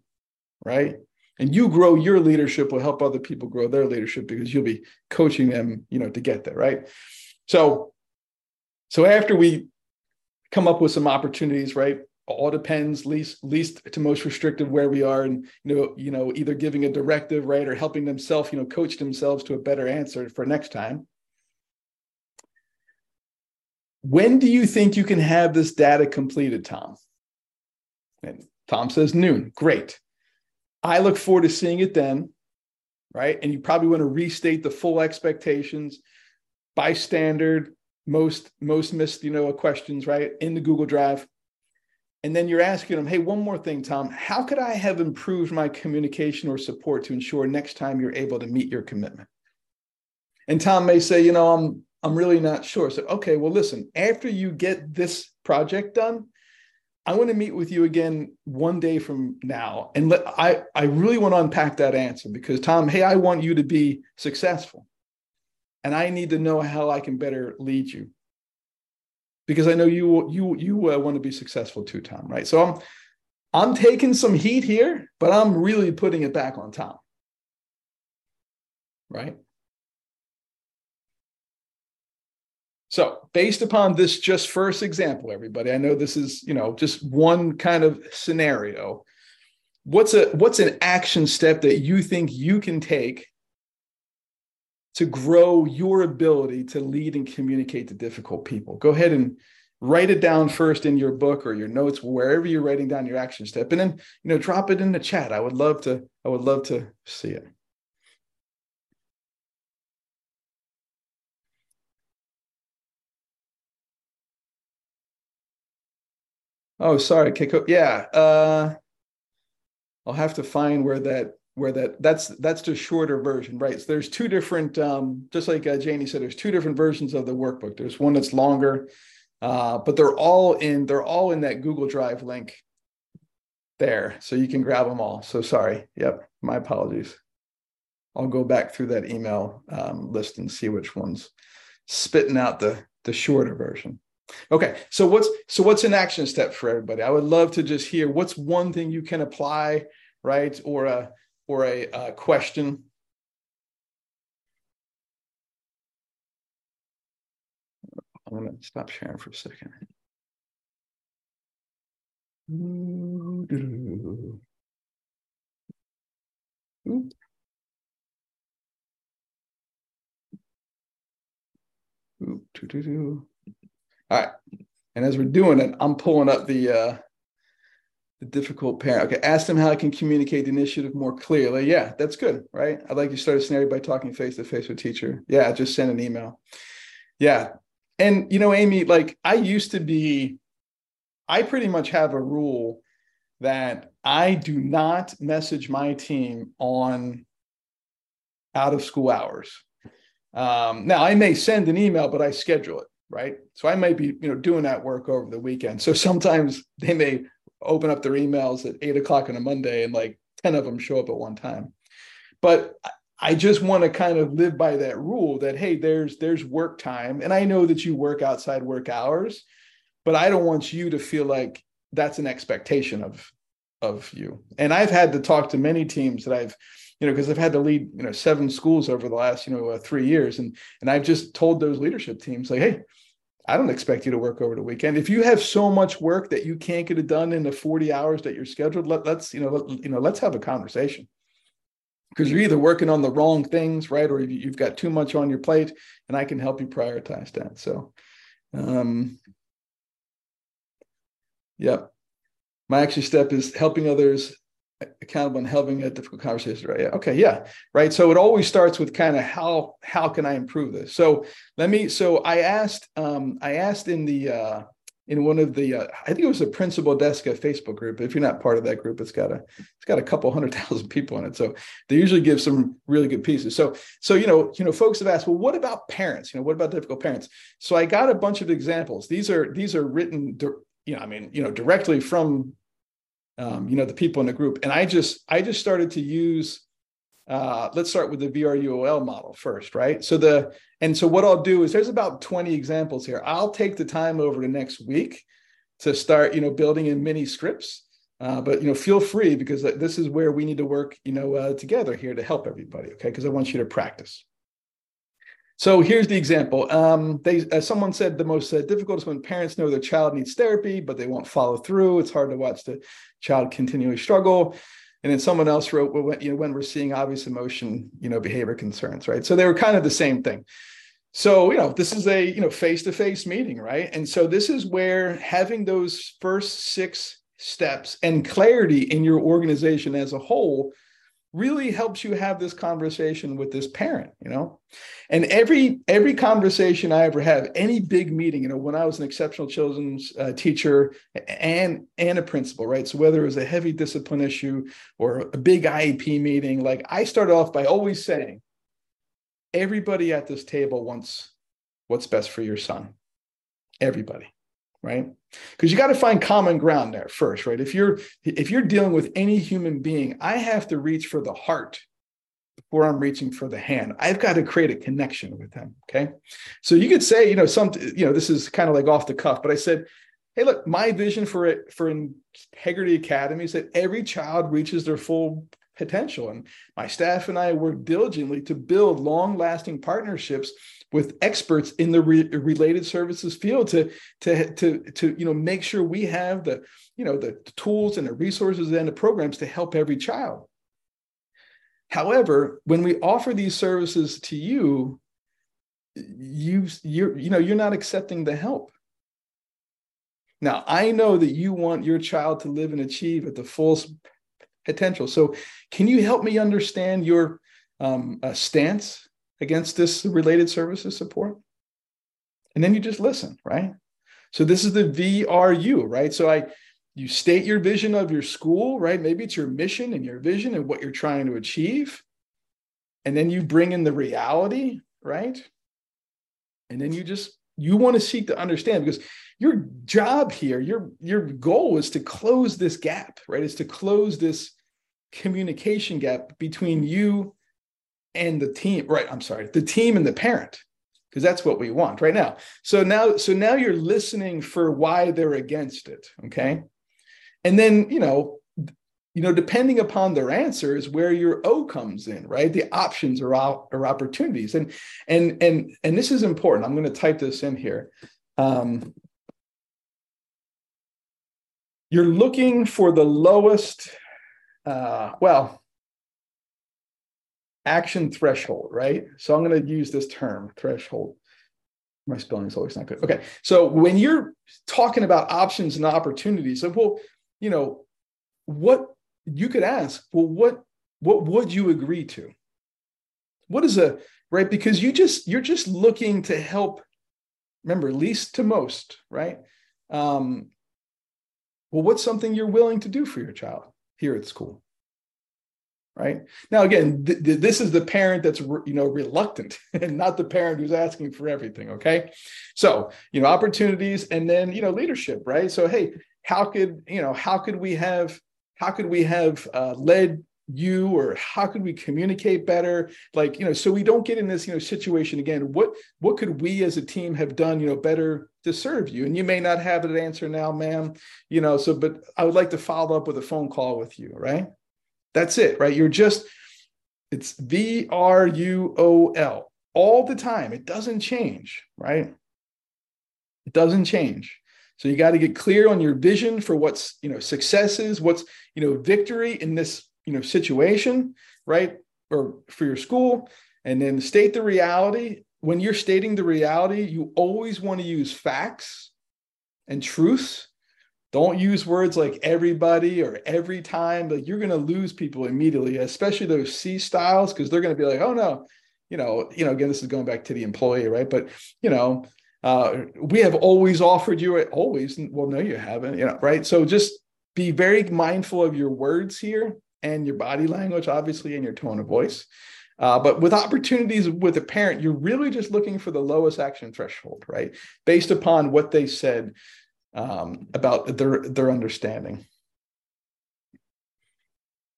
right? And you grow your leadership will help other people grow their leadership because you'll be coaching them, you know, to get there, right? So, so after we come up with some opportunities, right? All depends least least to most restrictive where we are, and you know, you know, either giving a directive, right, or helping themselves, you know, coach themselves to a better answer for next time. When do you think you can have this data completed, Tom? And Tom says noon. Great. I look forward to seeing it then, right? And you probably want to restate the full expectations by standard, most most missed, you know, questions, right, in the Google Drive. And then you're asking them, hey, one more thing, Tom, how could I have improved my communication or support to ensure next time you're able to meet your commitment? And Tom may say, you know, I'm, I'm really not sure. So, okay, well, listen, after you get this project done, I want to meet with you again one day from now. And let, I, I really want to unpack that answer because, Tom, hey, I want you to be successful. And I need to know how I can better lead you. Because I know you you you uh, want to be successful too, Tom, right? So I'm I'm taking some heat here, but I'm really putting it back on Tom, right? So based upon this just first example, everybody, I know this is, you know, just one kind of scenario. What's a what's an action step that you think you can take to grow your ability to lead and communicate to difficult people? Go ahead and write it down first in your book or your notes, wherever you're writing down your action step, and then, you know, drop it in the chat. I would love to, I would love to see it. Oh, sorry, Keiko. Yeah, uh, I'll have to find where that. Where that that's that's the shorter version, right? So there's two different, um, just like uh, Janie said, there's two different versions of the workbook. There's one that's longer, uh, but they're all in they're all in that Google Drive link there, so you can grab them all. So sorry, yep, my apologies. I'll go back through that email um, list and see which one's spitting out the the shorter version. Okay, so what's so what's an action step for everybody? I would love to just hear what's one thing you can apply, right, or a or a uh, question. I'm gonna stop sharing for a second. Ooh. Ooh, doo, doo, doo. All right, and as we're doing it, I'm pulling up the, uh, the difficult parent. Okay, ask them how I can communicate the initiative more clearly. Yeah, that's good, right? I'd like to start a scenario by talking face-to-face with teacher. Yeah, just send an email. Yeah. And, you know, Amy, like I used to be, I pretty much have a rule that I do not message my team on out of school hours. Um, now, I may send an email, but I schedule it, right? So I might be, you know, doing that work over the weekend. So sometimes they may open up their emails at eight o'clock on a Monday and like ten of them show up at one time. But I just want to kind of live by that rule that, hey, there's, there's work time. And I know that you work outside work hours, but I don't want you to feel like that's an expectation of, of you. And I've had to talk to many teams that I've, you know, because I've had to lead, you know, seven schools over the last, you know, uh, three years. And, and I've just told those leadership teams like, hey, I don't expect you to work over the weekend. If you have so much work that you can't get it done in the forty hours that you're scheduled, let, let's, you know, let, you know, let's have a conversation, because you're either working on the wrong things, right? Or you've got too much on your plate, and I can help you prioritize that. So, um, yep. My action step is helping others accountable and having a difficult conversation, right? Yeah. Okay. Yeah. Right. So it always starts with kind of how, how can I improve this? So let me, so I asked, um, I asked in the, uh, in one of the, uh, I think it was the Principal Desk of Facebook group. If you're not part of that group, it's got a, it's got a couple hundred thousand people in it. So they usually give some really good pieces. So, so, you know, you know, folks have asked, well, what about parents? You know, what about difficult parents? So I got a bunch of examples. These are, these are written, you know, I mean, you know, directly from, um, you know, the people in the group. And I just, I just started to use, uh, let's start with the V R U O L model first, right? So the, and so what I'll do is there's about twenty examples here. I'll take the time over the next week to start, you know, building in mini scripts, uh, but, you know, feel free, because this is where we need to work, you know, uh, together here to help everybody. Okay. Cause I want you to practice. So here's the example. Um, they, uh, someone said the most uh, difficult is when parents know their child needs therapy, but they won't follow through. It's hard to watch the child continually struggle. And then someone else wrote, well, when, you know, when we're seeing obvious emotion, you know, behavior concerns, right? So they were kind of the same thing. So, you know, this is a, you know, face-to-face meeting, right? And so this is where having those first six steps and clarity in your organization as a whole really helps you have this conversation with this parent, you know, and every, every conversation I ever have, any big meeting, you know, when I was an exceptional children's uh, teacher and, and a principal, right? So whether it was a heavy discipline issue or a big I E P meeting, like I started off by always saying, everybody at this table wants what's best for your son, everybody. Right? Because you got to find common ground there first, right? If you're, if you're dealing with any human being, I have to reach for the heart before I'm reaching for the hand. I've got to create a connection with them. Okay. So you could say, you know, something, you know, this is kind of like off the cuff, but I said, hey, look, my vision for it, for Integrity Academy is that every child reaches their full potential. And my staff and I work diligently to build long-lasting partnerships with experts in the re- related services field to, to, to, to, you know, make sure we have the, you know, the tools and the resources and the programs to help every child. However, when we offer these services to you, you, you're, you know, you're not accepting the help. Now, I know that you want your child to live and achieve at the full potential. So can you help me understand your um, uh, stance against this related services support? And then you just listen, right? So this is the V R U, right? So I, you state your vision of your school, right? Maybe it's your mission and your vision and what you're trying to achieve. And then you bring in the reality, right? And then you just, you want to seek to understand, because your job here, your, your goal is to close this gap, right? It's to close this communication gap between you and the team, right? I'm sorry, the team and the parent, because that's what we want right now. So now, so now you're listening for why they're against it. Okay. And then, you know, you know, depending upon their answer is where your O comes in, right? The options are, are opportunities. And, and, and, and this is important. I'm going to type this in here. Um, you're looking for the lowest, uh, well, action threshold, right? So I'm going to use this term, threshold. My spelling is always not good. Okay. So when you're talking about options and opportunities, so, well, you know, what you could ask, well, what, what would you agree to? What is a, right? Because you just, you're just looking to help, remember, least to most, right? Um, well, what's something you're willing to do for your child here at school? Right now, again, th- th- this is the parent that's re- you know reluctant, and not the parent who's asking for everything. Okay, so you know opportunities, and then you know leadership, right? So hey, how could you know how could we have how could we have uh, led you, or how could we communicate better? Like you know, so we don't get in this you know situation again. What what could we as a team have done you know better to serve you? And you may not have an answer now, ma'am. You know, so but I would like to follow up with a phone call with you, right? That's it, right? You're just, it's V R U O L all the time. It doesn't change, right? It doesn't change. So you got to get clear on your vision for what's, you know, success is, what's, you know, victory in this, you know, situation, right? Or for your school, and then state the reality. When you're stating the reality, you always want to use facts and truths. Don't use words like everybody or every time, but you're going to lose people immediately, especially those C styles, because they're going to be like, oh, no, you know, you know, again, this is going back to the employee, right? But, you know, uh, we have always offered you it, always. Well, no, you haven't, you know, right? So just be very mindful of your words here and your body language, obviously, and your tone of voice. Uh, but with opportunities with a parent, you're really just looking for the lowest action threshold, right? Based upon what they said um, about their, their understanding.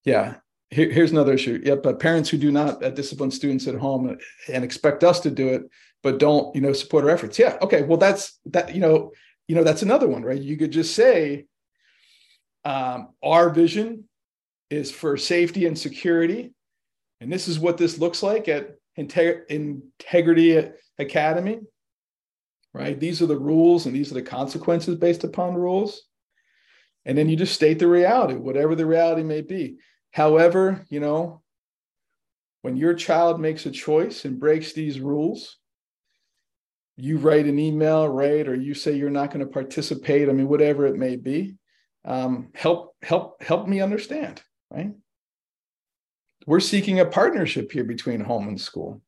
Yeah, Here, here's another issue. Yep, uh, parents who do not uh, discipline students at home and expect us to do it, but don't, you know, support our efforts. Yeah, okay, well, that's, that, you know, you know, that's another one, right? You could just say, um, our vision is for safety and security. And this is what this looks like at Integ- Integrity Academy, right? These are the rules and these are the consequences based upon rules. And then you just state the reality, whatever the reality may be. However, you know, when your child makes a choice and breaks these rules, you write an email, right? Or you say you're not going to participate. I mean, whatever it may be, um, help, help, help me understand, right? We're seeking a partnership here between home and school,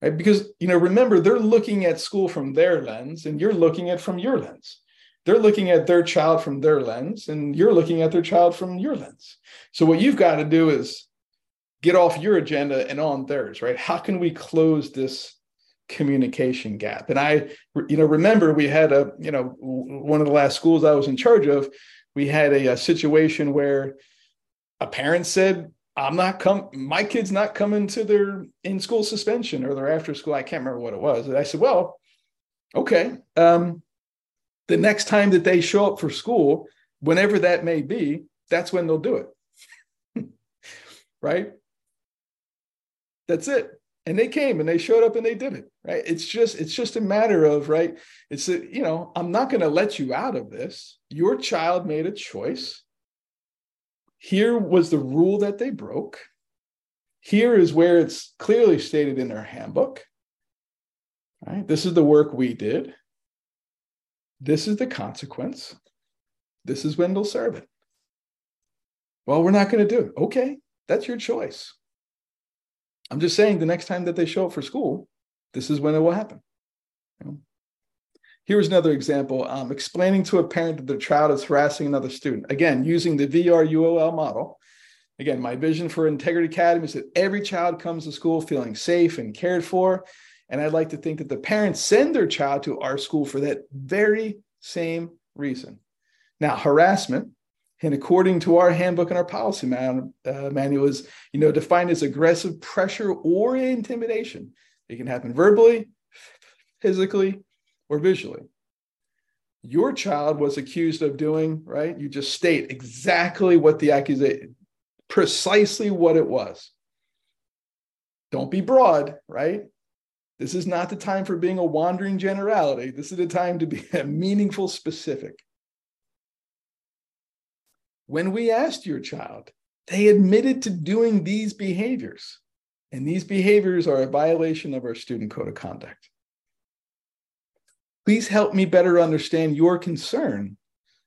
right? Because, you know, remember, they're looking at school from their lens and you're looking at from your lens. They're looking at their child from their lens and you're looking at their child from your lens. So what you've got to do is get off your agenda and on theirs, right? How can we close this communication gap? And I, you know, remember we had a, you know, one of the last schools I was in charge of, we had a, a situation where a parent said, I'm not come. My kid's not coming to their in-school suspension or their after-school. I can't remember what it was. And I said, well, okay. Um, the next time that they show up for school, whenever that may be, that's when they'll do it, right? That's it. And they came and they showed up and they did it, right? It's just, it's just a matter of, right? It's a, you know, I'm not going to let you out of this. Your child made a choice. Here was the rule that they broke. Here is where it's clearly stated in their handbook. All right, this is the work we did. This is the consequence. This is when they'll serve it. Well, we're not going to do it. Okay, that's your choice. I'm just saying the next time that they show up for school, this is when it will happen. Here's another example, um, explaining to a parent that their child is harassing another student. Again, using the V R U O L model. Again, my vision for Integrity Academy is that every child comes to school feeling safe and cared for. And I'd like to think that the parents send their child to our school for that very same reason. Now, harassment, and according to our handbook and our policy man, uh, manual, is, you know, defined as aggressive pressure or intimidation. It can happen verbally, physically, or visually. Your child was accused of doing, right? You just state exactly what the accusation, precisely what it was. Don't be broad, right? This is not the time for being a wandering generality. This is the time to be a meaningful specific. When we asked your child, they admitted to doing these behaviors, and these behaviors are a violation of our student code of conduct. Please help me better understand your concern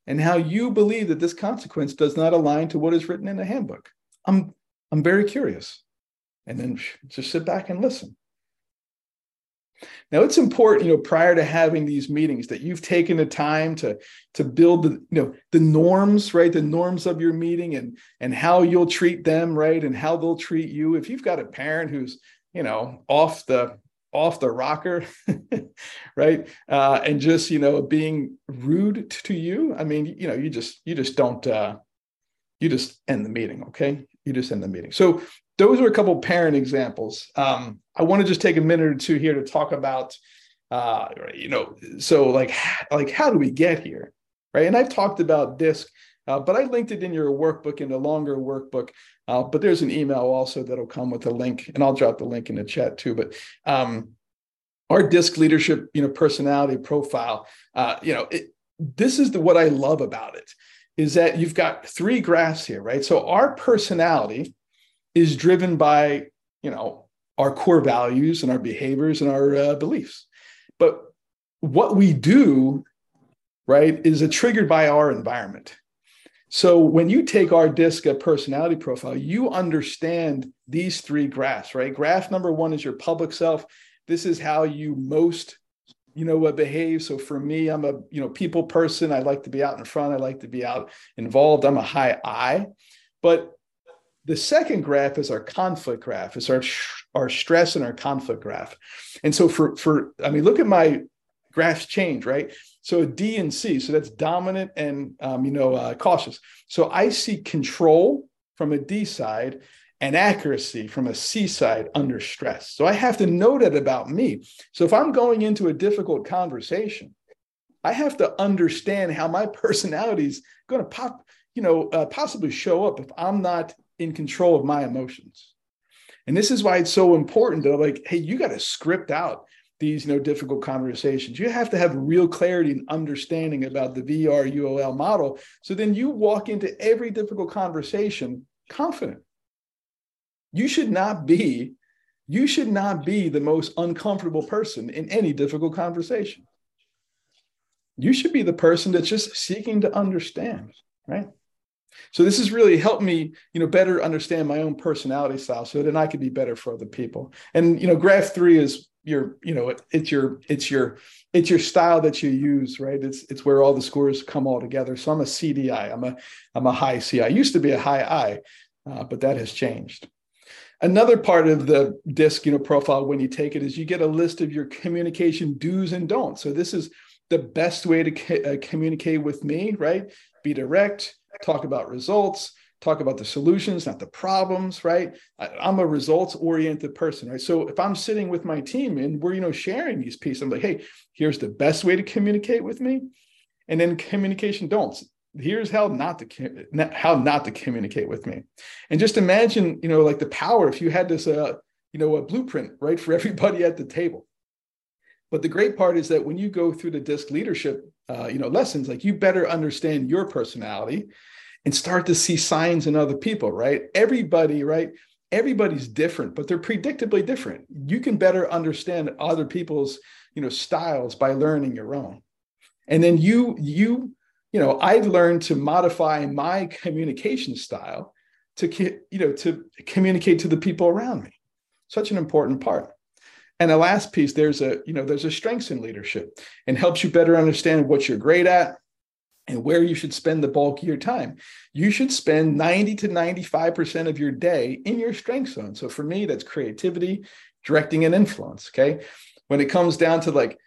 and how you believe that this consequence does not align to what is written in the handbook. I'm, I'm very curious. And then just sit back and listen. Now, it's important, you know, prior to having these meetings that you've taken the time to, to build the, you know, the norms, right? The norms of your meeting and, and how you'll treat them, right? And how they'll treat you. If you've got a parent who's, you know, off the off the rocker, right? Uh, and just, you know, being rude to you. I mean, you know, you just, you just don't, uh, you just end the meeting. Okay. You just end the meeting. So those are a couple of parent examples. Um, I want to just take a minute or two here to talk about, uh, you know, so like, like, how do we get here? Right. And I've talked about DISC, uh, but I linked it in your workbook, in the longer workbook. Uh, but there's an email also that'll come with a link, and I'll drop the link in the chat too. But um, our DISC leadership, you know, personality profile, uh, you know, it, this is the, what I love about it is that you've got three graphs here, right? So our personality is driven by, you know, our core values and our behaviors and our uh, beliefs, but what we do right, is triggered by our environment. So when you take our D I S C, a personality profile, you understand these three graphs, right? Graph number one is your public self. This is how you most, you know, what behaves. So for me, I'm a, you know, people person. I like to be out in front. I like to be out involved. I'm a high I. But the second graph is our conflict graph. It's our, our stress and our conflict graph. And so for, for, I mean, look at my graphs change, right? So D and C, so that's dominant and, um, you know, uh, cautious. So I see control from a D side and accuracy from a C side under stress. So I have to know that about me. So if I'm going into a difficult conversation, I have to understand how my personality is going to pop, you know, uh, possibly show up if I'm not in control of my emotions. And this is why it's so important that, like, hey, you got to script out these, you know, difficult conversations. You have to have real clarity and understanding about the V R U O L model. So then you walk into every difficult conversation confident. You should not be, you should not be the most uncomfortable person in any difficult conversation. You should be the person that's just seeking to understand, right? So this has really helped me, you know, better understand my own personality style, so that I could be better for other people. And, you know, graph three is your, you know, it, it's your, it's your, it's your style that you use, right? It's, it's where all the scores come all together. So I'm a C D I. I'm a, I'm a high C. I used to be a high I, uh, but that has changed. Another part of the D I S C, you know, profile when you take it is you get a list of your communication do's and don'ts. So this is the best way to co- uh, communicate with me, right? Be direct. Talk about results, talk about the solutions, not the problems, right? I, I'm a results-oriented person, right? So if I'm sitting with my team and we're, you know, sharing these pieces, I'm like, hey, here's the best way to communicate with me. And then communication don'ts. Here's how not to, not, how not to communicate with me. And just imagine, you know, like the power, if you had this, uh, you know, a blueprint, right, for everybody at the table. But the great part is that when you go through the D I S C leadership, uh, you know, lessons, like, you better understand your personality and start to see signs in other people, right? Everybody, right? Everybody's different, but they're predictably different. You can better understand other people's, you know, styles by learning your own. And then you, you, you know, I learned to modify my communication style to, you know, to communicate to the people around me. Such an important part. And the last piece, there's a, you know, there's a strengths in leadership, and helps you better understand what you're great at and where you should spend the bulk of your time. You should spend ninety to ninety-five percent of your day in your strength zone. So for me, that's creativity, directing, and influence. Okay. When it comes down to, like,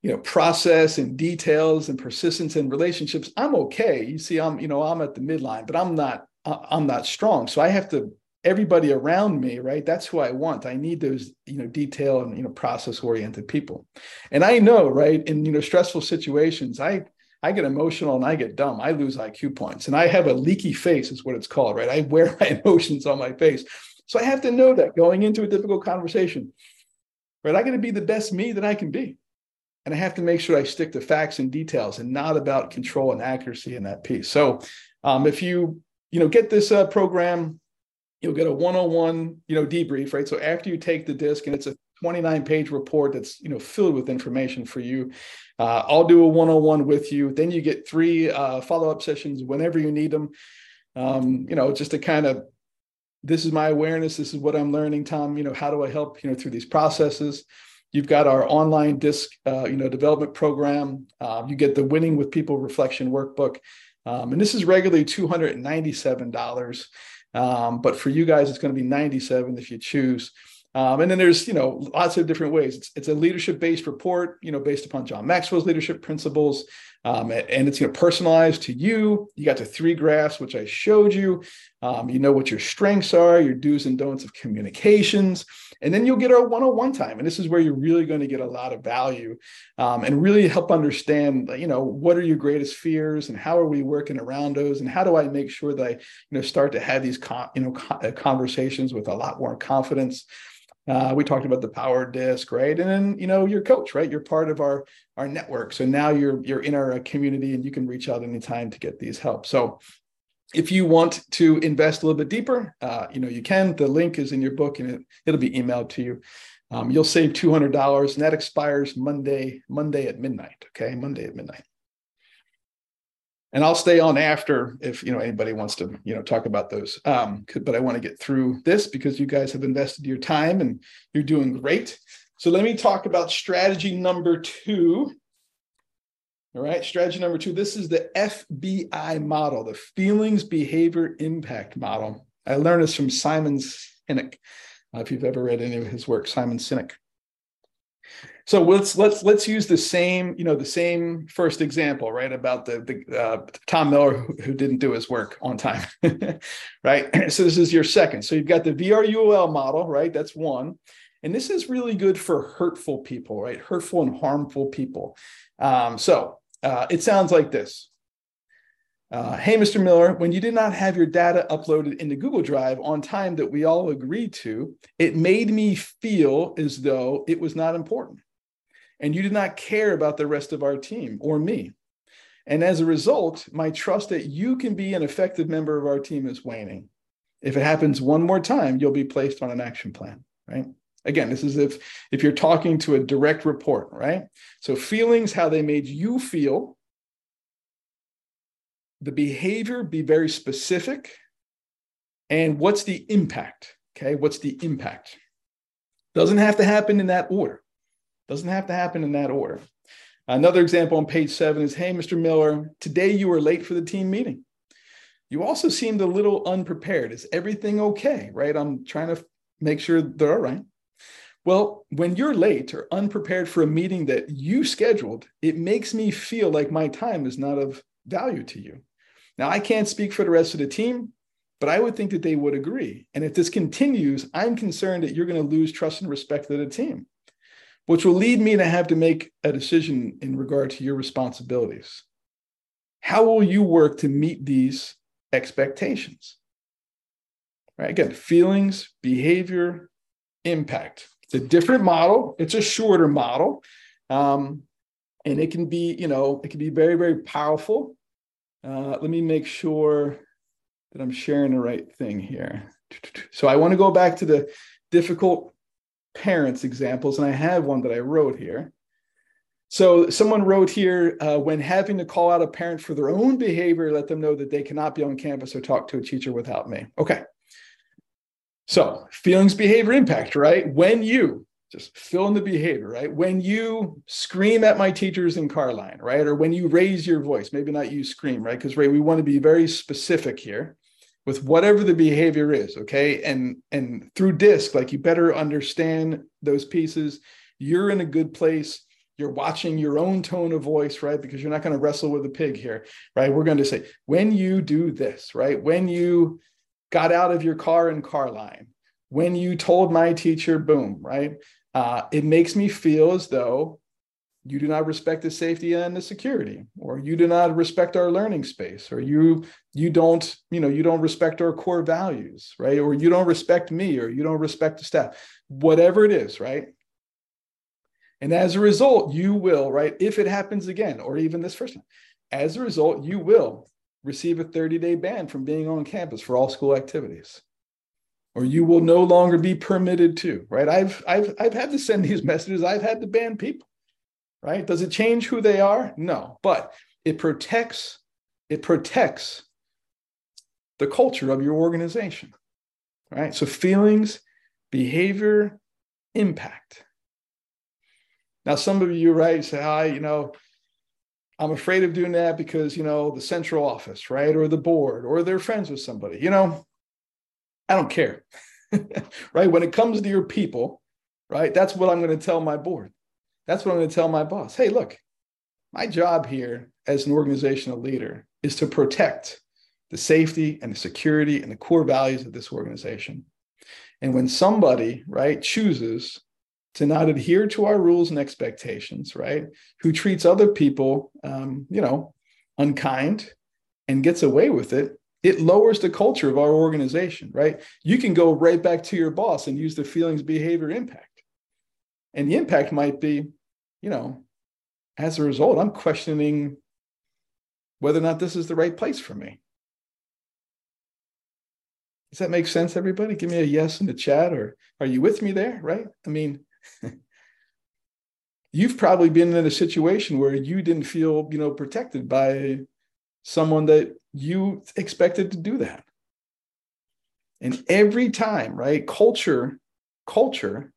you know, process and details and persistence and relationships, I'm okay. You see, I'm, you know, I'm at the midline, but I'm not, I'm not strong. So I have to, everybody around me, right? That's who I want. I need those, you know, detail and, you know, process oriented people. And I know, right, in, you know, stressful situations, I, I get emotional and I get dumb. I lose I Q points, and I have a leaky face is what it's called, right? I wear my emotions on my face. So I have to know that going into a difficult conversation, right? I got to be the best me that I can be. And I have to make sure I stick to facts and details, and not about control and accuracy in that piece. So um, if you, you know, get this uh, program, you'll get a one-on-one, you know, debrief, right? So after you take the D I S C, and it's a twenty-nine page report that's, you know, filled with information for you. Uh, I'll do a one-on-one with you. Then you get three uh, follow-up sessions whenever you need them. Um, you know, just to kind of, this is my awareness. This is what I'm learning, Tom. You know, how do I help, you know, through these processes? You've got our online D I S C, uh, you know, development program. Uh, you get the Winning with People reflection workbook. Um, and this is regularly two hundred ninety-seven dollars. Um, but for you guys, it's going to be ninety-seven dollars if you choose. Um, and then there's, you know, lots of different ways. It's, it's a leadership-based report, you know, based upon John Maxwell's leadership principles. Um, and it's, you know, personalized to you. You got the three graphs, which I showed you. Um, you know what your strengths are, your do's and don'ts of communications. And then you'll get our one-on-one time. And this is where you're really going to get a lot of value, um, and really help understand, you know, what are your greatest fears, and how are we working around those? And how do I make sure that I, you know, start to have these, con- you know, con- conversations with a lot more confidence? Uh, we talked about the power D I S C, right? And then, you know, your coach, right? You're part of our, our network. So now you're, you're in our community, and you can reach out anytime to get these help. So if you want to invest a little bit deeper, uh, you know, you can. The link is in your book, and it, it'll be emailed to you. Um, you'll save two hundred dollars, and that expires Monday, Monday at midnight. Okay. Monday at midnight. And I'll stay on after if, you know, anybody wants to, you know, talk about those. Um, but I want to get through this because you guys have invested your time and you're doing great. So let me talk about strategy number two. All right, strategy number two. This is the F B I model, the feelings, behavior, impact model. I learned this from Simon Sinek. Uh, if you've ever read any of his work, Simon Sinek. So let's let's let's use the same, you know, the same first example, right? About the the uh, Tom Miller who, who didn't do his work on time, right? So this is your second. So you've got the V R U O L model, right? That's one, and this is really good for hurtful people, right? Hurtful and harmful people. Um, so uh, it sounds like this. Uh, hey, Mister Miller, when you did not have your data uploaded into Google Drive on time that we all agreed to, it made me feel as though it was not important. And you did not care about the rest of our team or me. And as a result, my trust that you can be an effective member of our team is waning. If it happens one more time, you'll be placed on an action plan, right? Again, this is if, if you're talking to a direct report, right? So feelings, how they made you feel. The behavior, be very specific. And what's the impact? Okay, what's the impact? Doesn't have to happen in that order. Doesn't have to happen in that order. Another example on page seven is, hey, Mister Miller, today you were late for the team meeting. You also seemed a little unprepared. Is everything okay, right? I'm trying to make sure they're all right. Well, when you're late or unprepared for a meeting that you scheduled, it makes me feel like my time is not of value to you. Now, I can't speak for the rest of the team, but I would think that they would agree. And if this continues, I'm concerned that you're going to lose trust and respect of the team, which will lead me to have to make a decision in regard to your responsibilities. How will you work to meet these expectations? Right, again, feelings, behavior, impact. It's a different model. It's a shorter model. Um, and it can be, you know, it can be very, very powerful. Uh, let me make sure that I'm sharing the right thing here. So I want to go back to the difficult parents examples, and I have one that I wrote here. So someone wrote here, uh, when having to call out a parent for their own behavior, let them know that they cannot be on campus or talk to a teacher without me. Okay. So feelings, behavior, impact, right? When you, just fill in the behavior, right? When you scream at my teachers in car line, right? Or when you raise your voice, maybe not you scream, right? Because, Ray, we want to be very specific here with whatever the behavior is, okay? And, and through DISC, like, you better understand those pieces. You're in a good place. You're watching your own tone of voice, right? Because you're not going to wrestle with a pig here, right? We're going to say, when you do this, right? When you got out of your car in car line, when you told my teacher, boom, right? Uh, it makes me feel as though you do not respect the safety and the security, or you do not respect our learning space, or you you don't, you know, you don't respect our core values, right? Or you don't respect me, or you don't respect the staff, whatever it is, right? And as a result, you will, right? If it happens again, or even this first time, as a result, you will receive a thirty-day ban from being on campus for all school activities. Or you will no longer be permitted to, right? I've I've I've had to send these messages. I've had to ban people, right? Does it change who they are? No, but it protects, it protects the culture of your organization, right? So feelings, behavior, impact. Now, some of you, right, say, I, you know, I'm afraid of doing that because, you know, the central office, right? Or the board, or they're friends with somebody, you know. I don't care, right? When it comes to your people, right? That's what I'm going to tell my board. That's what I'm going to tell my boss. Hey, look, my job here as an organizational leader is to protect the safety and the security and the core values of this organization. And when somebody, right, chooses to not adhere to our rules and expectations, right, who treats other people, um, you know, unkind and gets away with it, it lowers the culture of our organization, right? You can go right back to your boss and use the feelings, behavior, impact. And the impact might be, you know, as a result, I'm questioning whether or not this is the right place for me. Does that make sense, everybody? Give me a yes in the chat, or are you with me there, right? I mean, you've probably been in a situation where you didn't feel, you know, protected by someone that you expected to do that. And every time, right? Culture, culture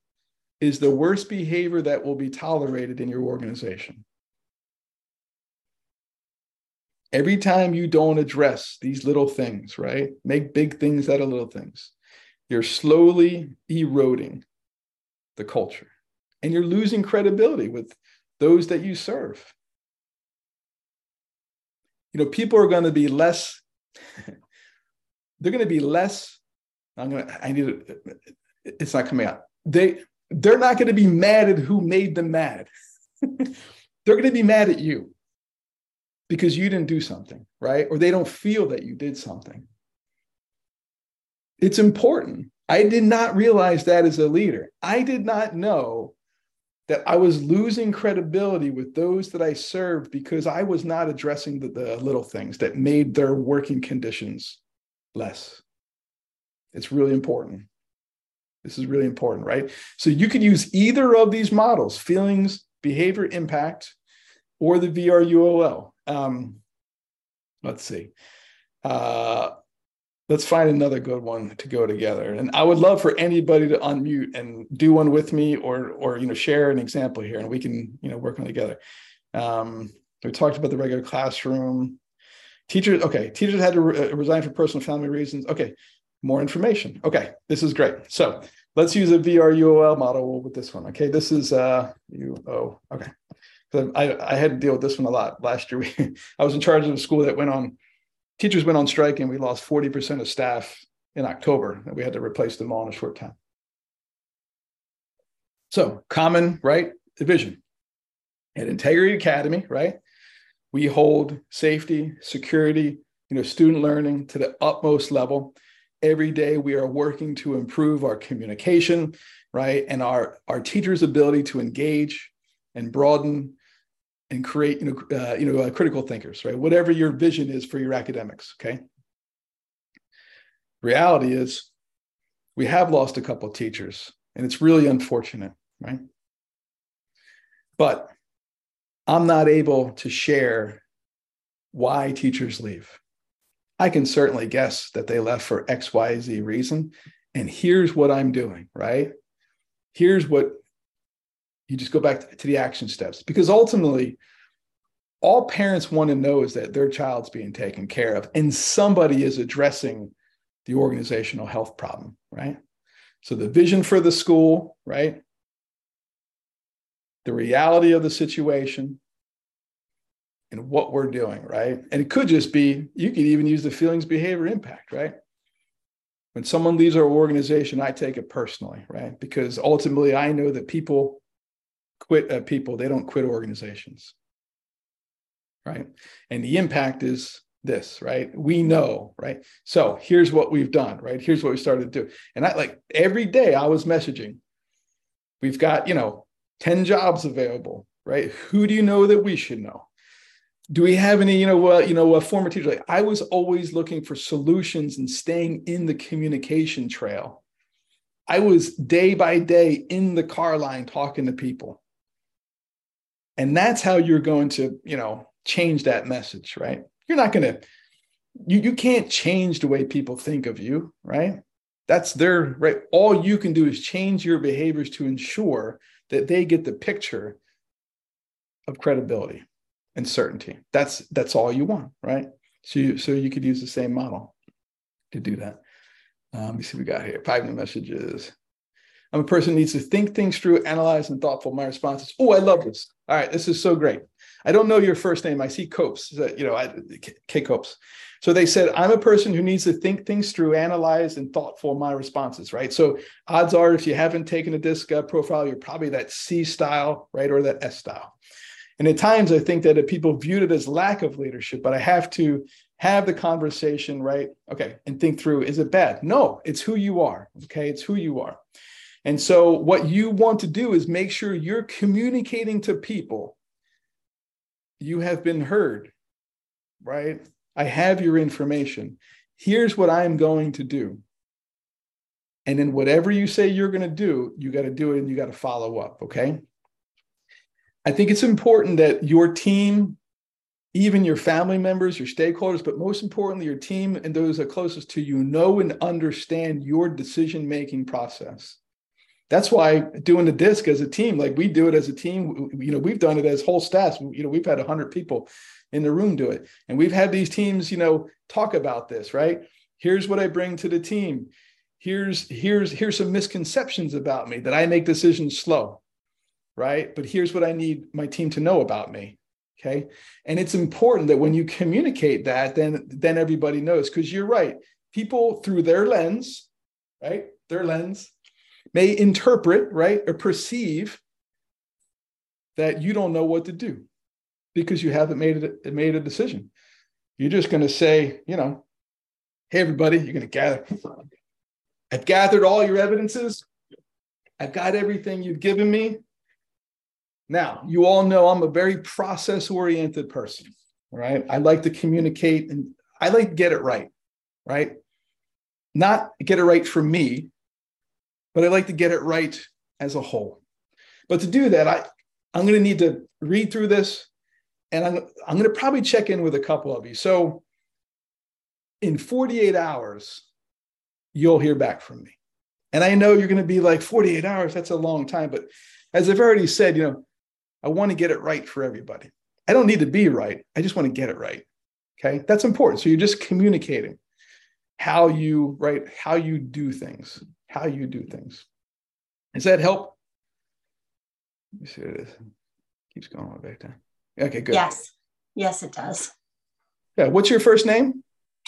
is the worst behavior that will be tolerated in your organization. Every time you don't address these little things, right? Make big things out of little things. You're slowly eroding the culture, and you're losing credibility with those that you serve. You know, people are going to be less, they're going to be less, I'm going to, I need to, it's not coming out. They, they're not going to be mad at who made them mad. They're going to be mad at you because you didn't do something, right? Or they don't feel that you did something. It's important. I did not realize that as a leader. I did not know that I was losing credibility with those that I served because I was not addressing the, the little things that made their working conditions less. It's really important. This is really important, right? So you could use either of these models, feelings, behavior, impact, or the V R U O L. Um, let's see. Uh, Let's find another good one to go together. And I would love for anybody to unmute and do one with me, or, or you know, share an example here, and we can, you know, work on it together. Um, we talked about the regular classroom. Teachers, okay, teachers had to re- resign for personal family reasons. Okay, more information. Okay, this is great. So let's use a V R U O L model with this one. Okay, this is uh, U O. Okay, so I, I had to deal with this one a lot last year. We, I was in charge of a school that went on. Teachers went on strike, and we lost forty percent of staff in October, and we had to replace them all in a short time. So common, right? Division. At Integrity Academy, right? We hold safety, security, you know, student learning to the utmost level. Every day we are working to improve our communication, right? And our, our teachers' ability to engage and broaden and create, you know, uh, you know, uh, critical thinkers, right? Whatever your vision is for your academics, okay? Reality is we have lost a couple of teachers, and it's really unfortunate, right? But I'm not able to share why teachers leave. I can certainly guess that they left for X, Y, Z reason, and here's what I'm doing, right? Here's what. You just go back to the action steps, because ultimately all parents want to know is that their child's being taken care of and somebody is addressing the organizational health problem, right? So the vision for the school, right? The reality of the situation and what we're doing, right? And it could just be, you could even use the feelings, behavior, impact, right? When someone leaves our organization, I take it personally, right? Because ultimately I know that people quit uh, people, they don't quit organizations, right? And the impact is this, right? We know, right? So here's what we've done, right? Here's what we started to do. And I like every day I was messaging, we've got, you know, ten jobs available, right? Who do you know that we should know? Do we have any, you know, uh, you know, a former teacher? Like, I was always looking for solutions and staying in the communication trail. I was day by day in the car line talking to people. And that's how you're going to, you know, change that message, right? You're not going to, you, you can't change the way people think of you, right? That's their, right? All you can do is change your behaviors to ensure that they get the picture of credibility and certainty. That's, that's all you want, right? So you, so you could use the same model to do that. Um, let me see what we got here. Private messages. I'm a person who needs to think things through, analyze, and thoughtful. My response is, oh, I love this. All right, this is so great. I don't know your first name. I see Copes, you know, I, K Copes. So they said, I'm a person who needs to think things through, analyze, and thoughtful my responses, right? So odds are, if you haven't taken a DISC uh, profile, you're probably that C style, right? Or that S style. And at times I think that if people viewed it as lack of leadership, but I have to have the conversation, right? Okay, and think through, is it bad? No, it's who you are, okay? It's who you are. And so what you want to do is make sure you're communicating to people. You have been heard, right? I have your information. Here's what I'm going to do. And then whatever you say you're going to do, you got to do it and you got to follow up, okay? I think it's important that your team even your family members, your stakeholders, but most importantly, your team and those that are closest to you know and understand your decision-making process. That's why doing the DISC as a team, like we do it as a team, you know, we've done it as whole staffs. You know, we've had one hundred people in the room do it. And we've had these teams, you know, talk about this, right? Here's what I bring to the team. Here's, here's, here's some misconceptions about me, that I make decisions slow, right? But here's what I need my team to know about me. Okay. And it's important that when you communicate that, then, then everybody knows, because you're right. People through their lens, right? Their lens may interpret, right? Or perceive that you don't know what to do because you haven't made it, made a decision. You're just going to say, you know, hey, everybody, you're going to gather. I've gathered all your evidences. I've got everything you've given me. Now, you all know I'm a very process-oriented person, right? I like to communicate and I like to get it right, right? Not get it right for me, but I like to get it right as a whole. But to do that, I, I'm going to need to read through this, and I'm, I'm going to probably check in with a couple of you. So in forty-eight hours, you'll hear back from me. And I know you're going to be like, forty-eight hours, that's a long time. But as I've already said, you know, I want to get it right for everybody. I don't need to be right. I just want to get it right. Okay. That's important. So you're just communicating how you, right, how you do things, how you do things. Does that help? Let me see what it is. Keeps going all the way back down. Okay, good. Yes. Yes, it does. Yeah. What's your first name?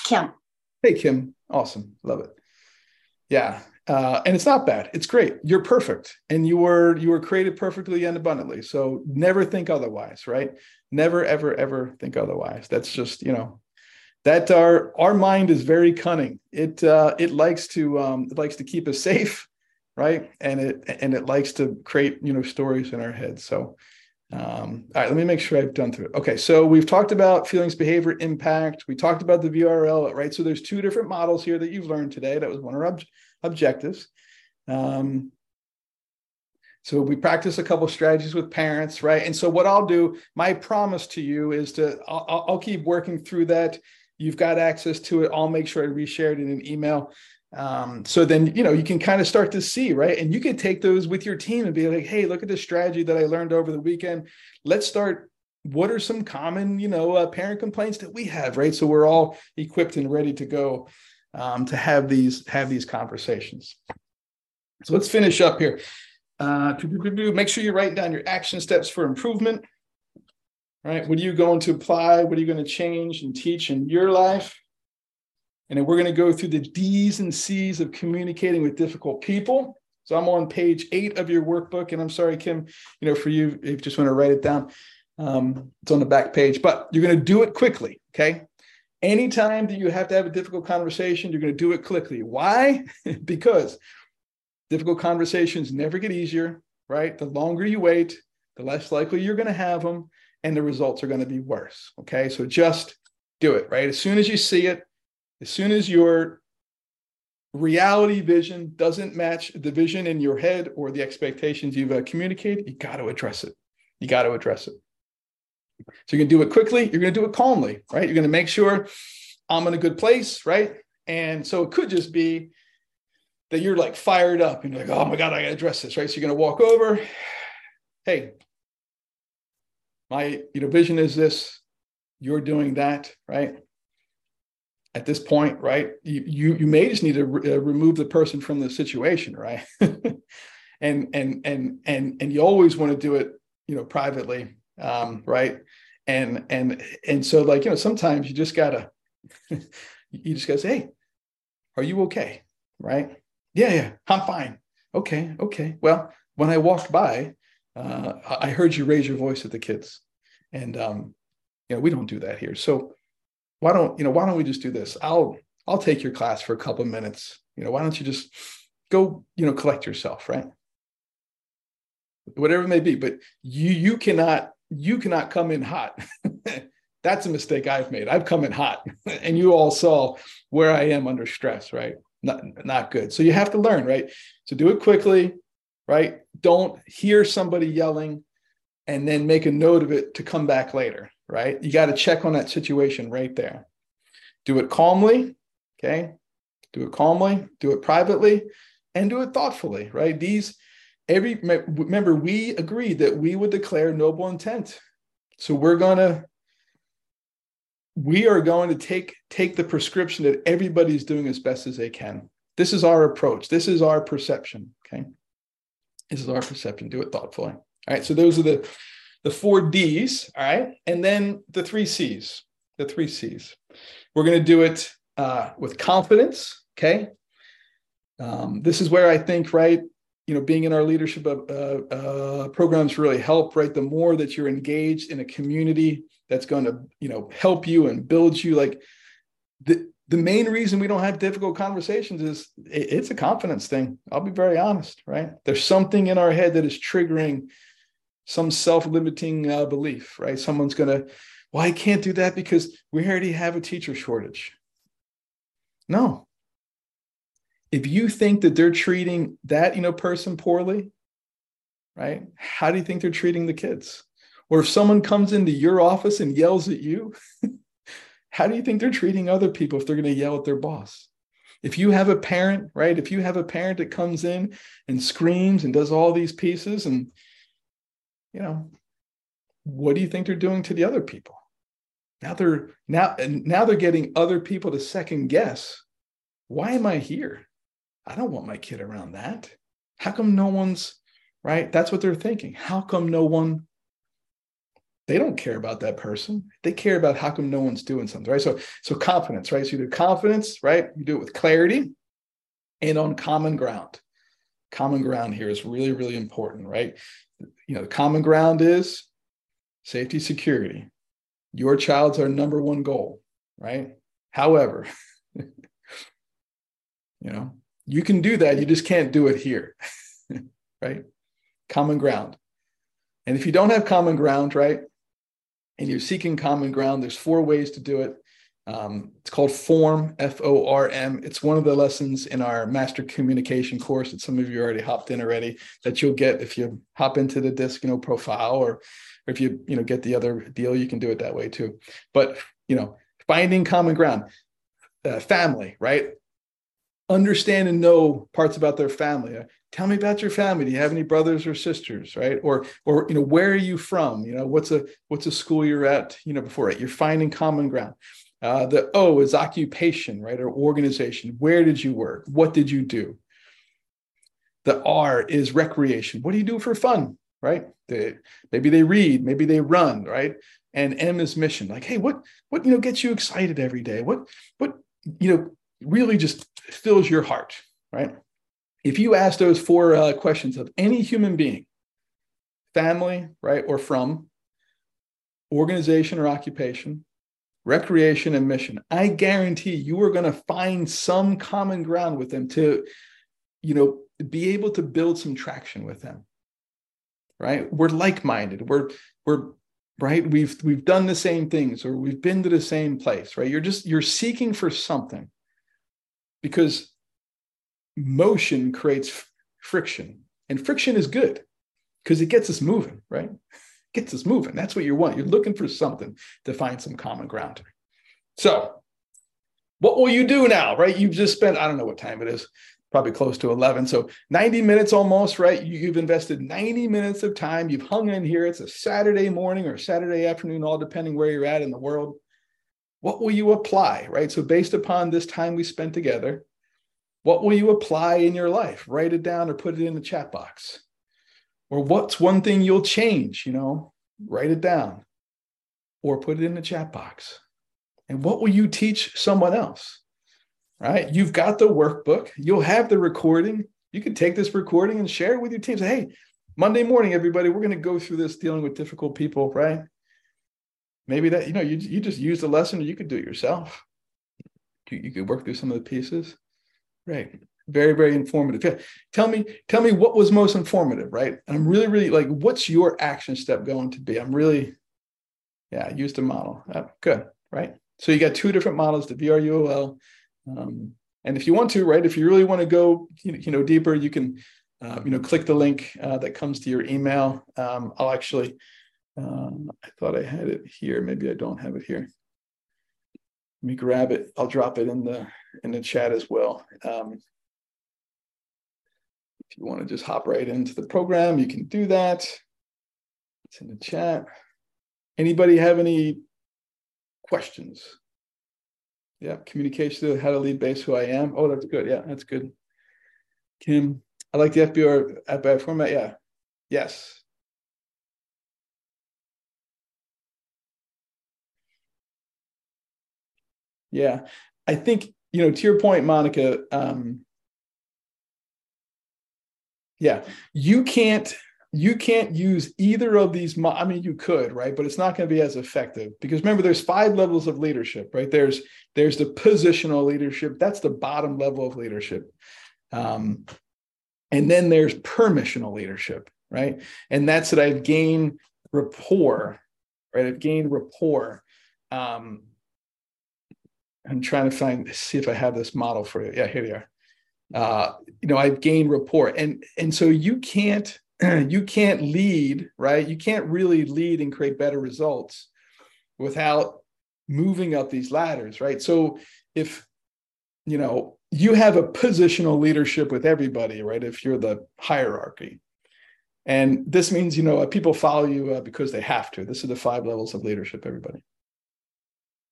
Kim. Hey, Kim. Awesome. Love it. Yeah. Uh, and it's not bad. It's great. You're perfect. And you were, you were created perfectly and abundantly. So never think otherwise, right? Never, ever, ever think otherwise. That's just, you know, that our, our mind is very cunning. It, uh, it likes to, um, it likes to keep us safe, right? And it, and it likes to create, you know, stories in our head. So, um, all right, let me make sure I've done through it. Okay. So we've talked about feelings, behavior, impact. We talked about the V R U O L, right? So there's two different models here that you've learned today. That was one of our objectives. objectives. Um, so we practice a couple of strategies with parents, right? And so what I'll do, my promise to you is to, I'll, I'll keep working through that. You've got access to it. I'll make sure I reshare it in an email. Um, so then, you know, you can kind of start to see, right? And you can take those with your team and be like, hey, look at this strategy that I learned over the weekend. Let's start. What are some common, you know, uh, parent complaints that we have, right? So we're all equipped and ready to go. Um, to have these have these conversations. So let's finish up here. Uh, make sure you write down your action steps for improvement. Right? What are you going to apply? What are you going to change and teach in your life? And then we're going to go through the D's and C's of communicating with difficult people. So I'm on page eight of your workbook, and I'm sorry, Kim, you know, for you, if you just want to write it down, um, it's on the back page. But you're going to do it quickly, okay? Anytime that you have to have a difficult conversation, you're going to do it quickly. Why? Because difficult conversations never get easier, right? The longer you wait, the less likely you're going to have them, and the results are going to be worse, okay? So just do it, right? As soon as you see it, as soon as your reality vision doesn't match the vision in your head or the expectations you've uh, communicated, you got to address it. You got to address it. So you're going to do it quickly. You're going to do it calmly, right? You're going to make sure I'm in a good place, right? And so it could just be that you're like fired up and you're like, oh my God, I got to address this, right? So you're going to walk over. Hey, my, you know, vision is this, you're doing that, right? At this point, right? You, you, you may just need to re- remove the person from the situation, right? and, and, and, and, and you always want to do it, you know, privately. Um, right. And, and, and so like, you know, sometimes you just gotta, you just gotta say, hey, are you okay? Right. Yeah. Yeah. I'm fine. Okay. Okay. Well, when I walked by, uh, I heard you raise your voice at the kids, and, um, you know, we don't do that here. So why don't, you know, why don't we just do this? I'll, I'll take your class for a couple of minutes. You know, why don't you just go, you know, collect yourself, right? Whatever it may be, but you, you cannot, You cannot come in hot. That's a mistake I've made. I've come in hot. And you all saw where I am under stress, right? Not, not good. So you have to learn, right? So do it quickly, right? Don't hear somebody yelling. and then make a note of it to come back later, right? You got to check on that situation right there. Do it calmly, okay? Do it calmly, do it privately, and do it thoughtfully, right? These, every, remember, we agreed that we would declare noble intent. So we're going to, we are going to take, take the prescription that everybody's doing as best as they can. This is our approach. This is our perception, okay? This is our perception. Do it thoughtfully. All right, so those are the, the four D's, all right? And then the three C's, the three C's. We're going to do it uh, with confidence, okay? Um, this is where I think, right, you know, being in our leadership uh, uh, programs really help, right? The more that you're engaged in a community that's going to, you know, help you and build you, like the, the main reason we don't have difficult conversations is it, it's a confidence thing. I'll be very honest, right? There's something in our head that is triggering some self-limiting uh, belief, right? Someone's going to, well, I can't do that because we already have a teacher shortage. No. If you think that they're treating that, you know, person poorly, right? How do you think they're treating the kids? Or if someone comes into your office and yells at you, how do you think they're treating other people if they're going to yell at their boss? If you have a parent, right? If you have a parent that comes in and screams and does all these pieces and, you know, what do you think they're doing to the other people? Now they're, now, now they're getting other people to second guess. Why am I here? I don't want my kid around that. How come no one's, right? That's what they're thinking. How come no one, they don't care about that person. They care about how come no one's doing something, right? So, so confidence, right? So you do confidence, right? You do it with clarity and on common ground. Common ground here is really, really important, right? You know, the common ground is safety, security. Your child's our number one goal, right? However, you know, you can do that. You just can't do it here, right? Common ground. And if you don't have common ground, right, and you're seeking common ground, there's four ways to do it. Um, it's called FORM, F O R M. It's one of the lessons in our master communication course that some of you already hopped in already that you'll get if you hop into the DISC, you know, profile, or, or if you, you know, get the other deal, you can do it that way too. But, you know, finding common ground, uh, family, right? Understand and know parts about their family. Tell me about your family. Do you have any brothers or sisters, right? Or, or you know, where are you from? You know, what's a what's a school you're at? You know, before it, you're finding common ground. Uh, the O is occupation, right, or organization. Where did you work? What did you do? The R is recreation. What do you do for fun, right? They, maybe they read, maybe they run, right? And M is mission. Like, hey, what what you know gets you excited every day? What what you know really just fills your heart, right? If you ask those four uh, questions of any human being, family, right, or from, organization or occupation, recreation and mission, I guarantee you are going to find some common ground with them to, you know, be able to build some traction with them, right? We're like-minded. We're, we're, right? We've, we've done the same things, or we've been to the same place, right? You're just, you're seeking for something, because motion creates f- friction, and friction is good because it gets us moving, right? It gets us moving. That's what you want. You're looking for something to find some common ground. So what will you do now, right? You've just spent, I don't know what time it is, probably close to eleven. So ninety minutes almost, right? You've invested ninety minutes of time. You've hung in here. It's a Saturday morning or Saturday afternoon, all depending where you're at in the world. What will you apply, right? So based upon this time we spent together, what will you apply in your life? Write it down or put it in the chat box. Or what's one thing you'll change, you know, write it down or put it in the chat box. And what will you teach someone else, right? You've got the workbook. You'll have the recording. You can take this recording and share it with your team. Say, hey, Monday morning, everybody, we're going to go through this dealing with difficult people, right? Maybe that, you know, you, you just use the lesson, or you could do it yourself. You, you could work through some of the pieces. Right. Very, very informative. Yeah. Tell me, tell me what was most informative, right? And I'm really, really like, what's your action step going to be? I'm really, yeah, I used a model. Uh, good, right? So you got two different models, the V R U O L. Um, and if you want to, right, if you really want to go, you know, deeper, you can uh, you know, click the link uh, that comes to your email. Um, I'll actually, um, I thought I had it here. Maybe I don't have it here. Let me grab it. I'll drop it in the in the chat as well. Um, if you want to just hop right into the program, you can do that. It's in the chat. Anybody have any questions? Yeah, communication, how to lead base, who I am. Oh, that's good. Yeah, that's good. Kim, I like the F B R F B I format. Yeah, yes. Yeah, I think, you know, to your point, Monica, um, yeah, you can't, you can't use either of these. I mean, you could, right? But it's not going to be as effective because remember, there's five levels of leadership, right? There's, there's the positional leadership. That's the bottom level of leadership. Um, and then there's permissional leadership, right? And that's that I've gained rapport, right? I've gained rapport. Um, I'm trying to find, see if I have this model for you. Yeah, here they are. Uh, you know, I've gained rapport. And, and so you can't, you can't lead, right? You can't really lead and create better results without moving up these ladders, right? So if, you know, you have a positional leadership with everybody, right? If you're the hierarchy. And this means, you know, people follow you uh, because they have to. This is the five levels of leadership, everybody.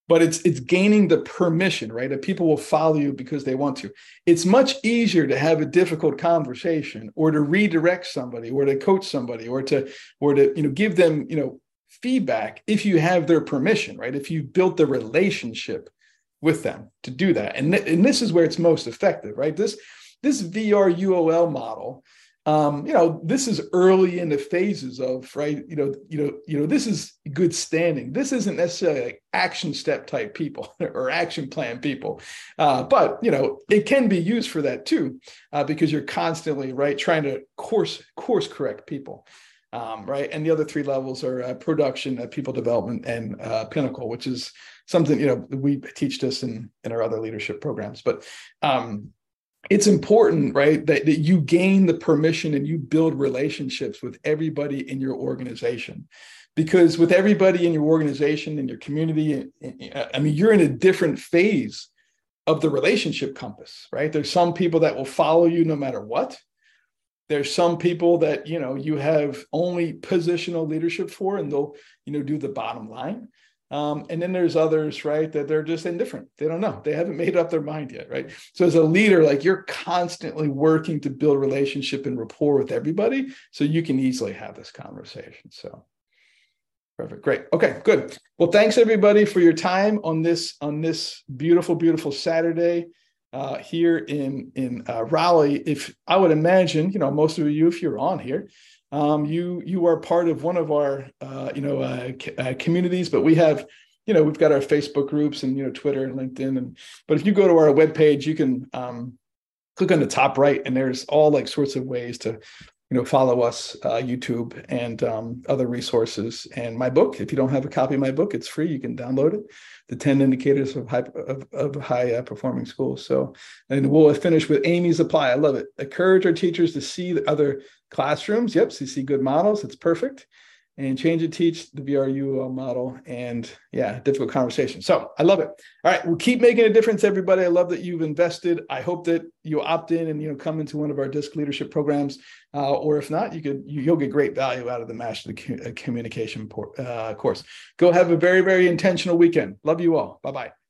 But it's it's gaining the permission, right? That people will follow you because they want to. It's much easier to have a difficult conversation, or to redirect somebody, or to coach somebody, or to or to you know give them you know feedback if you have their permission, right? If you built the relationship with them to do that, and th and this is where it's most effective, right? This this V R U O L model, um, you know, this is early in the phases of, right, you know, you know, you know, this is good standing. This isn't necessarily like action step type people or action plan people, uh, but, you know, it can be used for that too, uh, because you're constantly, right, trying to course, course correct people, um, right? And the other three levels are uh, production, uh, people development, and uh, pinnacle, which is something, you know, we teach this in, in our other leadership programs, but, um, it's important, right, that, that you gain the permission and you build relationships with everybody in your organization, because with everybody in your organization, in your community, I mean, you're in a different phase of the relationship compass, right? There's some people that will follow you no matter what. There's some people that, you know, you have only positional leadership for, and they'll, you know, do the bottom line. Um, and then there's others, right, that they're just indifferent. They don't know. They haven't made up their mind yet, right? So as a leader, like you're constantly working to build relationship and rapport with everybody so you can easily have this conversation. So perfect. Great. Okay, good. Well, thanks everybody for your time on this on this beautiful, beautiful Saturday uh, here in, in uh, Raleigh. If I would imagine, you know, most of you, if you're on here, Um, you you are part of one of our uh, you know uh, uh, communities, but we have you know we've got our Facebook groups and you know Twitter and LinkedIn, and but if you go to our webpage, you can um, click on the top right, and there's all like sorts of ways to you know follow us, uh, YouTube and um, other resources, and my book. If you don't have a copy of my book, it's free. You can download it. The ten Indicators of High of, of High uh, Performing Schools. So, and we'll finish with Amy's apply. I love it. Encourage our teachers to see the other classrooms, yep, so you see good models, it's perfect. And change and teach, the V R U O L model, and yeah, difficult conversation. So I love it. All right, we'll keep making a difference, everybody. I love that you've invested. I hope that you opt in and you know come into one of our DISC leadership programs, uh, or if not, you could you, you'll get great value out of the Master the Communication uh, course. Go have a very, very intentional weekend. Love you all. Bye bye.